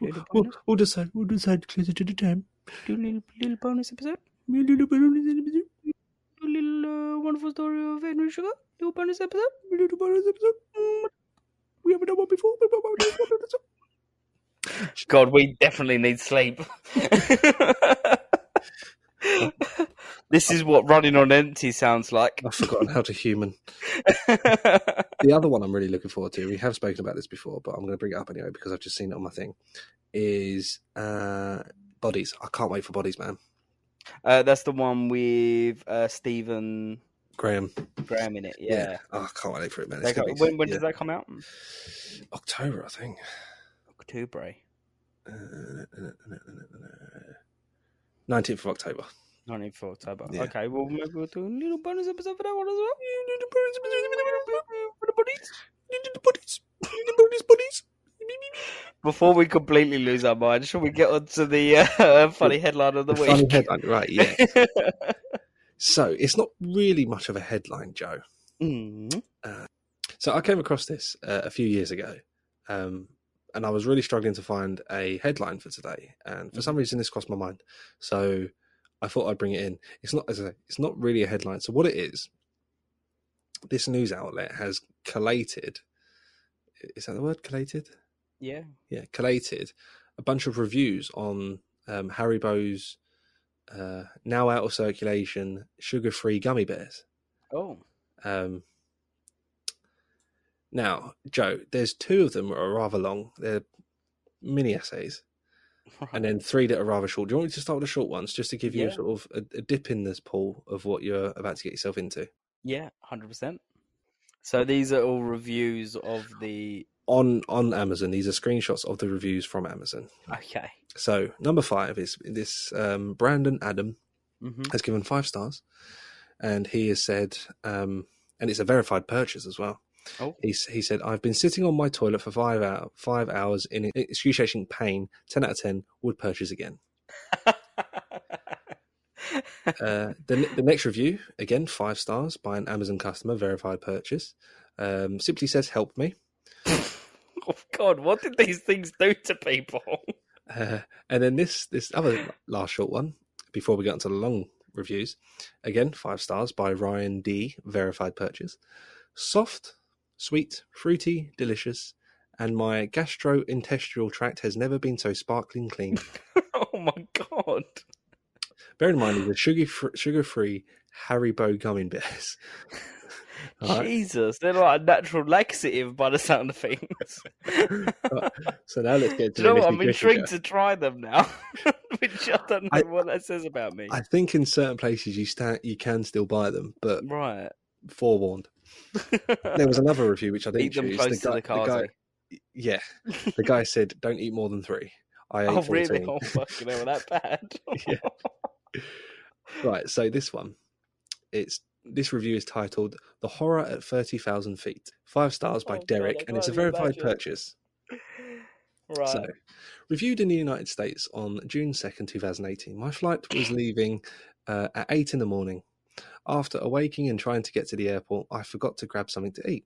Little we'll decide. We'll decide closer to the time. Do a little bonus episode. Do a little wonderful story of Henry Sugar. Do a bonus episode. Little bonus episode. We haven't done one before. God, we definitely need sleep. This is what running on empty sounds like. I've forgotten how to human. The other one I'm really looking forward to, we have spoken about this before, but I'm going to bring it up anyway because I've just seen it on my thing, is Bodies. I can't wait for Bodies, man. That's the one with Stephen... Graham in it, yeah. Oh, I can't wait for it, man. When does that come out? October, I think. October. 19th of October. Yeah. Okay, well, maybe we'll do a little bonus episode for that one as well. Bodies. Before we completely lose our mind, shall we get on to the funny headline of the week? Funny headline, right, yeah. So, it's not really much of a headline, Joe. Mm. So, I came across this a few years ago. And I was really struggling to find a headline for today. And for some reason, this crossed my mind. So I thought I'd bring it in. It's not really a headline. So what it is, this news outlet has collated. Is that the word? Collated? Yeah. Yeah, collated a bunch of reviews on Haribo's now out of circulation sugar-free gummy bears. Oh. Now, Joe, there's two of them that are rather long. They're mini essays. Right. And then three that are rather short. Do you want me to start with the short ones just to give you sort of a dip in this pool of what you're about to get yourself into? Yeah, 100%. So these are all reviews of the... On Amazon. These are screenshots of the reviews from Amazon. Okay. So number 5 is this Brandon Adam has given 5 stars. And he has said, and it's a verified purchase as well. Oh. He said, I've been sitting on my toilet for 5 hours in excruciating pain. 10 out of 10 would purchase again. The next review, again, 5 stars by an Amazon customer, verified purchase, simply says, help me. Oh, God, what did these things do to people? And then this other last short one, before we get into the long reviews, again, 5 stars by Ryan D, verified purchase, soft, sweet, fruity, delicious, and my gastrointestinal tract has never been so sparkling clean. Oh my God. Bear in mind, the sugar-free Haribo gummy bears. Jesus, they're like a natural laxative by the sound of things. Right, so now let's get to the nitty-gritty. I'm intrigued to try them now, which I don't know what that says about me. I think in certain places you can still buy them, but forewarned. There was another review which I didn't choose. The guy said, "Don't eat more than 3." I ate 14. Really? Oh, fucking hell, that bad. Yeah. Right. So this one, this review is titled "The Horror at 30,000 Feet." 5 stars by Derek, God, and it's a verified purchase. Right. So, reviewed in the United States on June 2nd, 2018. My flight was leaving at 8 in the morning. After awaking and trying to get to the airport, I forgot to grab something to eat.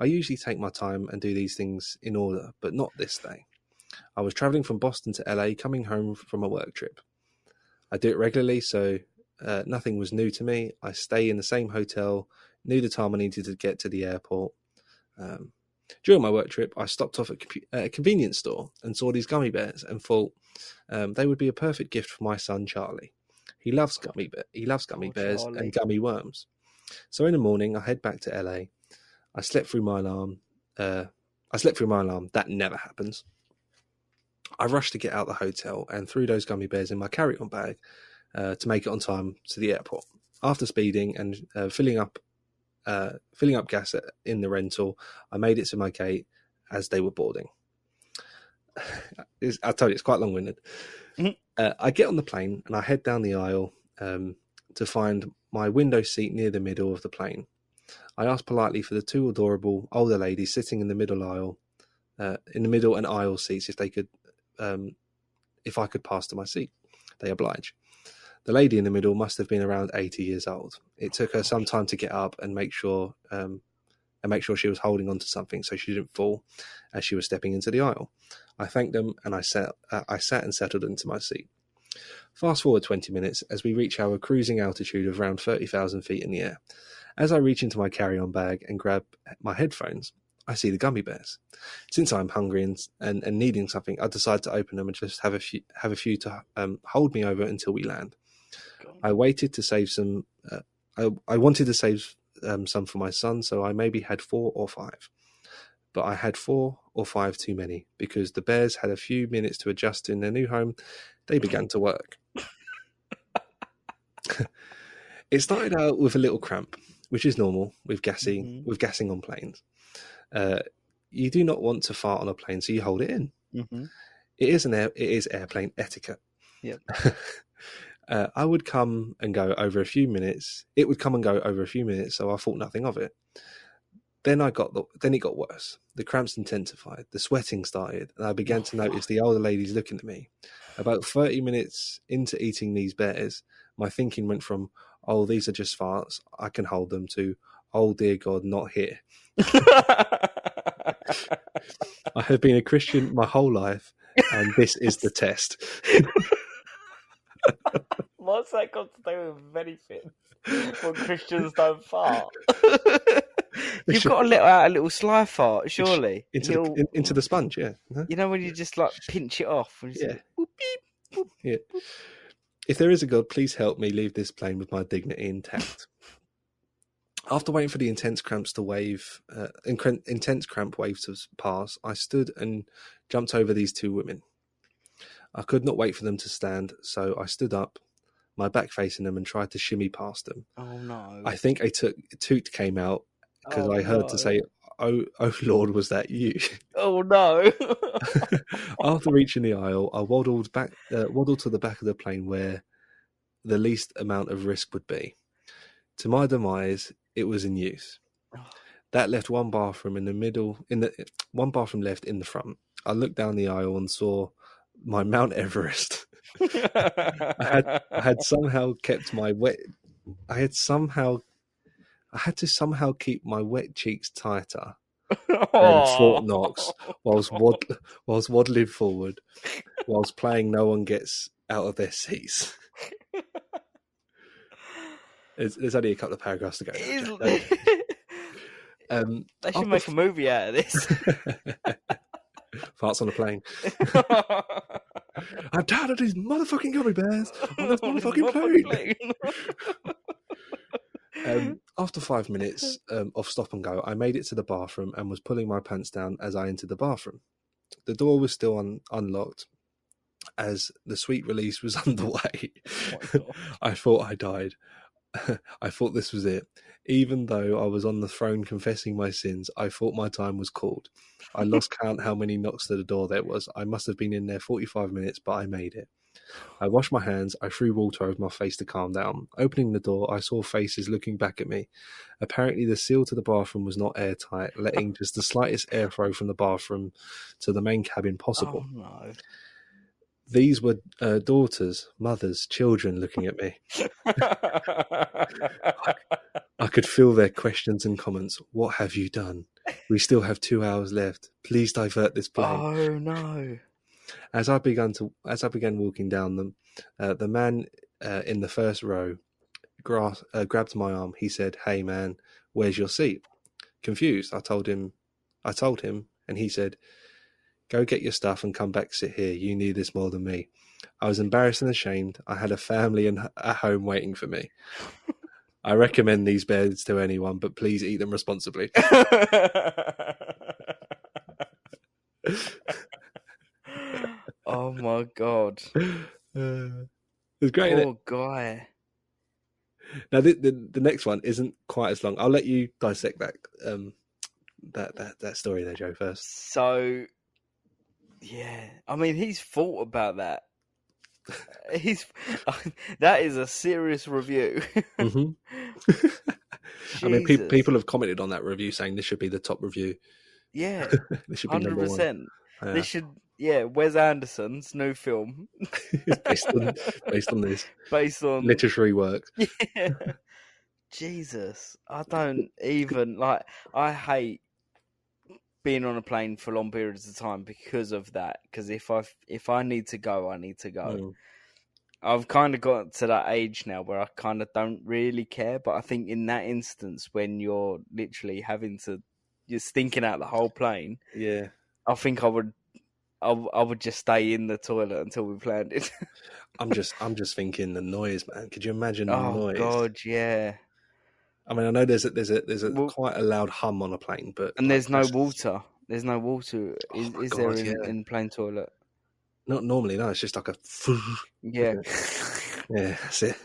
I usually take my time and do these things in order, but not this day. I was traveling from Boston to LA, coming home from a work trip. I do it regularly, so Nothing was new to me. I stay in the same hotel, knew the time I needed to get to the airport. During my work trip, I stopped off at a convenience store and saw these gummy bears and thought they would be a perfect gift for my son, Charlie. He loves gummy bears Charlie. And gummy worms. So in the morning, I head back to LA. I slept through my alarm. That never happens. I rushed to get out the hotel and threw those gummy bears in my carry-on bag to make it on time to the airport. After speeding and filling up gas in the rental, I made it to my gate as they were boarding. I told you, it's quite long-winded. Mm-hmm. I get on the plane and I head down the aisle to find my window seat near the middle of the plane. I asked politely for the two adorable older ladies sitting in the middle aisle, and aisle seats, if they could, if I could pass to my seat. They oblige. The lady in the middle must have been around 80 years old. It took her some time to get up and make sure she was holding on to something so she didn't fall as she was stepping into the aisle. I thanked them and I sat and settled into my seat. Fast forward 20 minutes as we reach our cruising altitude of around 30,000 feet in the air. As I reach into my carry-on bag and grab my headphones, I see the gummy bears. Since I'm hungry and needing something, I decide to open them and just have a few to hold me over until we land. I waited to save some. I wanted to save some for my son, so I maybe had 4 or 5. But I had 4 or 5 too many because the bears had a few minutes to adjust in their new home. They began to work. It started out with a little cramp, which is normal with gassing on planes. You do not want to fart on a plane, so you hold it in. Mm-hmm. It is airplane etiquette. Yeah. I would come and go over a few minutes. It would come and go over a few minutes, so I thought nothing of it. Then it got worse. The cramps intensified. The sweating started, and I began to notice the older ladies looking at me. About 30 minutes into eating these bears, my thinking went from, oh, these are just farts, I can hold them, to, oh, dear God, not here. I have been a Christian my whole life, and this is the test. What's that got to do with anything? Well, Christians don't fart. You've got to let out a little sly fart, surely. Into the sponge, yeah. Huh? You know when you just like pinch it off? And yeah. Like, boop, beep, boop, yeah. Boop. If there is a God, please help me leave this plane with my dignity intact. After waiting for the intense cramp waves to pass, I stood and jumped over these two women. I could not wait for them to stand, so I stood up, my back facing them, and tried to shimmy past them. Oh, no. I think a toot came out because I heard to say, oh, Lord, was that you? Oh, no. After reaching the aisle, I waddled to the back of the plane where the least amount of risk would be. To my demise, it was in use. That left one bathroom left in the front. I looked down the aisle and saw my Mount Everest. I had to somehow keep my wet cheeks tighter than Fort Knox whilst waddling forward, whilst playing No One Gets Out of Their Seats. There's only a couple of paragraphs to go. They should make a movie out of this. Farts on a plane. I'm tired of these motherfucking gummy bears on this motherfucking plane. After 5 minutes of stop and go, I made it to the bathroom and was pulling my pants down as I entered the bathroom. The door was still unlocked as the sweet release was underway. Oh, I thought I died. I thought this was it. Even though I was on the throne confessing my sins, I thought my time was called. I lost count how many knocks to the door there was. I must have been in there 45 minutes, but I made it. I washed my hands. I threw water over my face to calm down. Opening the door, I saw faces looking back at me. Apparently, the seal to the bathroom was not airtight, letting just the slightest airflow from the bathroom to the main cabin possible. Oh, no. These were daughters, mothers, children looking at me. I could feel their questions and comments. What have you done? We still have 2 hours left. Please divert this plane. Oh, no. As I began walking down them, the man in the first row grabbed my arm. He said, "Hey, man, where's your seat?" Confused, I told him, and he said, "Go get your stuff and come back, sit here. You need this more than me." I was embarrassed and ashamed. I had a family and a home waiting for me. I recommend these beds to anyone, but please eat them responsibly. Oh my God. It's great. Poor guy. Now the next one isn't quite as long. I'll let you dissect that that story there, Joe, first. So yeah, I mean, he's thought about that. That is a serious review. Mm-hmm. I mean, people have commented on that review saying this should be the top review. Yeah, this should be 100%. Yeah. This should, yeah, Wes Anderson's new film. based on this. Based on literary work. Yeah. Jesus, I don't even, like, I hate being on a plane for long periods of time because of that. Because if I need to go, I need to go. Mm. I've kind of got to that age now where I kind of don't really care. But I think in that instance, when you're literally having to, you're stinking out the whole plane. Yeah. I think I would just stay in the toilet until we've landed. I'm just thinking the noise, man. Could you imagine the noise? Oh God, yeah. I mean, I know there's quite a loud hum on a plane, but and like, there's no water. There's no water. Is there in plane toilet? Not normally. No, it's just like a yeah, yeah. That's it.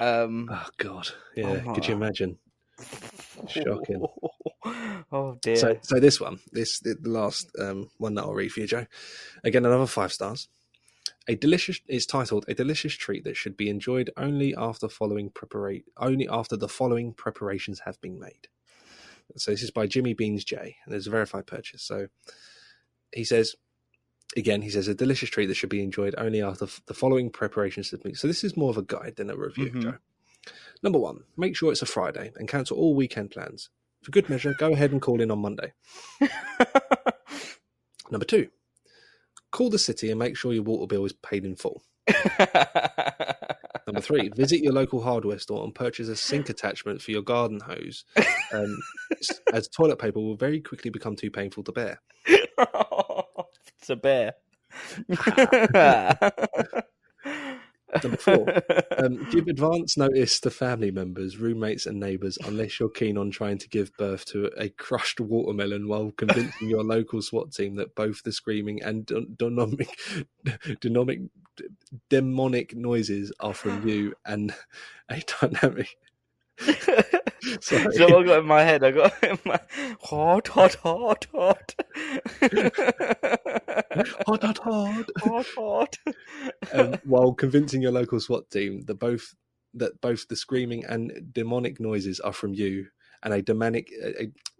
Oh God, yeah. Could you imagine? Shocking. Oh dear. So this one, the last one that I'll read for you, Joe. Again, another 5 stars. It's titled "A Delicious Treat That Should Be Enjoyed Only After the Following Preparations Have Been Made." So this is by Jimmy Beans J, and there's a verified purchase. So he says, again, "A delicious treat that should be enjoyed only after the following preparations have been made." So this is more of a guide than a review, mm-hmm. Joe. Number 1, make sure it's a Friday and cancel all weekend plans. For good measure, go ahead and call in on Monday. Number 2, call the city and make sure your water bill is paid in full. Number 3, visit your local hardware store and purchase a sink attachment for your garden hose, as toilet paper will very quickly become too painful to bear. It's a bear. Number 4, give advance notice to family members, roommates and neighbours unless you're keen on trying to give birth to a crushed watermelon while convincing your local SWAT team that both the screaming and demonic noises are from you and a dynamic. Sorry. So I got in my head, hot. hot. While convincing your local SWAT team that both the screaming and demonic noises are from you, and a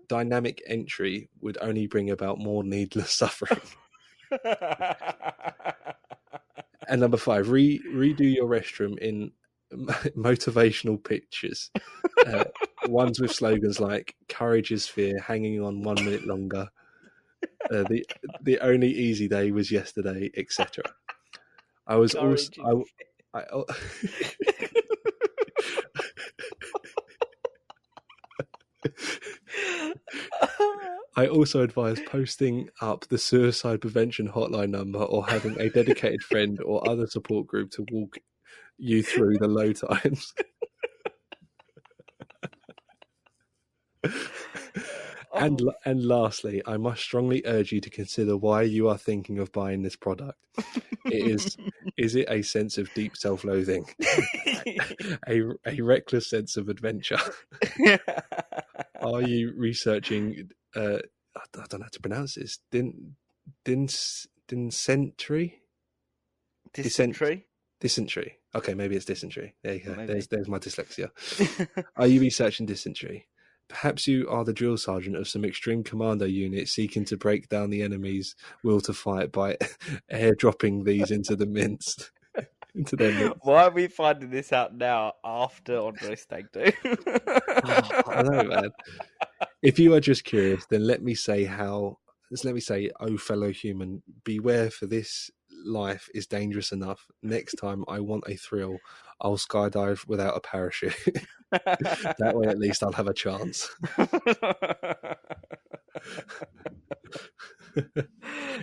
dynamic entry would only bring about more needless suffering. And number 5, redo your restroom in motivational pictures, ones with slogans like "Courage is fear," "Hanging on 1 minute longer," the only easy day was yesterday," etc. I was Courage also. I also advise posting up the suicide prevention hotline number or having a dedicated friend or other support group to walk you through the low times. And lastly, I must strongly urge you to consider why you are thinking of buying this product. Is it a sense of deep self-loathing, a reckless sense of adventure? Are you researching? I don't know how to pronounce this. Dysentery. Okay, maybe it's dysentery. There you go. Maybe. There's my dyslexia. Are you researching dysentery? Perhaps you are the drill sergeant of some extreme commando unit seeking to break down the enemy's will to fight by airdropping these into the midst. Into their midst. Why are we finding this out now after Andre Stag do? I know, man. If you are just curious, then let me say, oh fellow human, beware, for this life is dangerous enough. Next time I want a thrill, I'll skydive without a parachute. That way, at least I'll have a chance.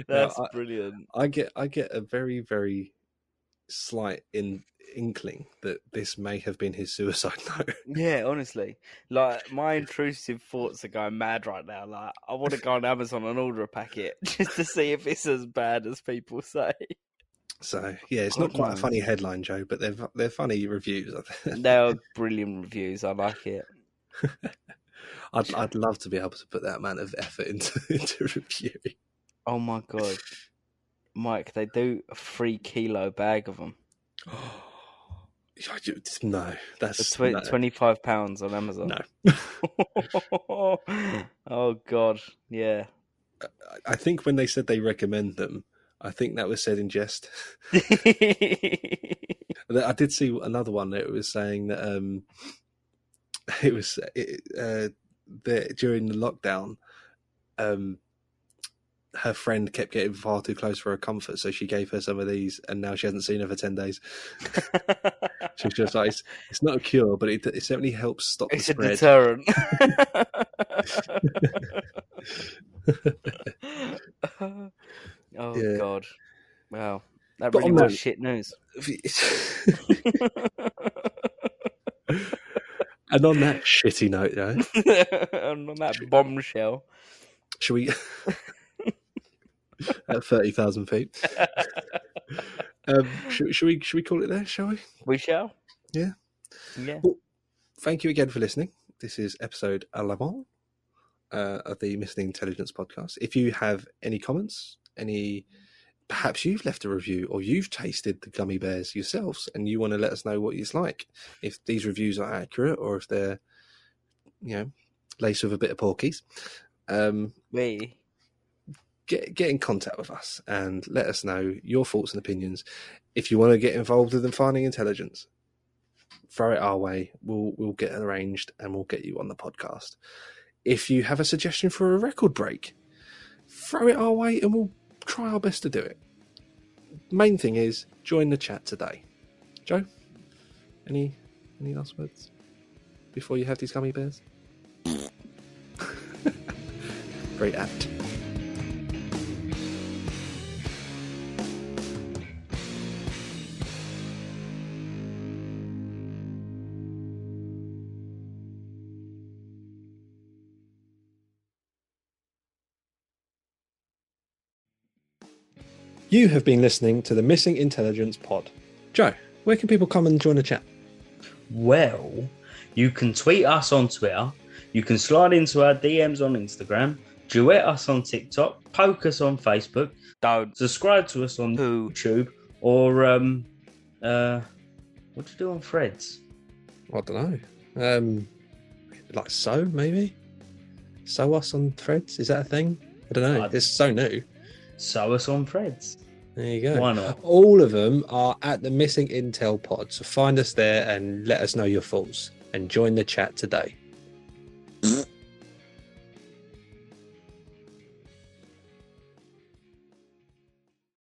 That's brilliant. I get a very, very slight inkling that this may have been his suicide note. Yeah, honestly, like my intrusive thoughts are going mad right now. Like I want to go on Amazon and order a packet just to see if it's as bad as people say. So yeah, it's not quite a funny headline, Joe, but they're funny reviews. They're brilliant reviews. I like it. I'd love to be able to put that amount of effort into reviewing. Oh my god, Mike! They do a 3 kilo bag of them. No, that's £25 on Amazon. No. Oh god, yeah. I think when they said they recommend them, I think that was said in jest. I did see another one that was saying that during the lockdown, her friend kept getting far too close for her comfort, so she gave her some of these, and now she hasn't seen her for 10 days. She's just like, it's not a cure, but it certainly helps stop the spread. It's a deterrent. Oh yeah. God! Wow, that but really was shit news. And on that shitty note, though, and on that bombshell, should we? At 30,000 feet. Should we call it there? Shall we? We shall. Yeah. Yeah. Well, thank you again for listening. This is episode 11 of the Missing Intelligence podcast. If you have any comments, perhaps you've left a review or you've tasted the gummy bears yourselves, and you want to let us know what it's like. If these reviews are accurate, or if they're, laced with a bit of porkies. Get in contact with us and let us know your thoughts and opinions. If you want to get involved with them Finding Intelligence, throw it our way. We'll get it arranged and we'll get you on the podcast. If you have a suggestion for a record break, throw it our way and we'll try our best to do it. Main thing is join the chat today. Joe, any last words before you have these gummy bears? Very apt. You have been listening to the Missing Intelligence pod. Joe, where can people come and join the chat? Well, you can tweet us on Twitter. You can slide into our DMs on Instagram. Duet us on TikTok. Poke us on Facebook. Subscribe to us on YouTube. Or, what do you do on Threads? I don't know. Like so, maybe? So us on Threads? Is that a thing? I don't know. It's so new. So us on Threads. There you go. Why not? All of them are at the Missing Intel pod. So find us there and let us know your thoughts and join the chat today.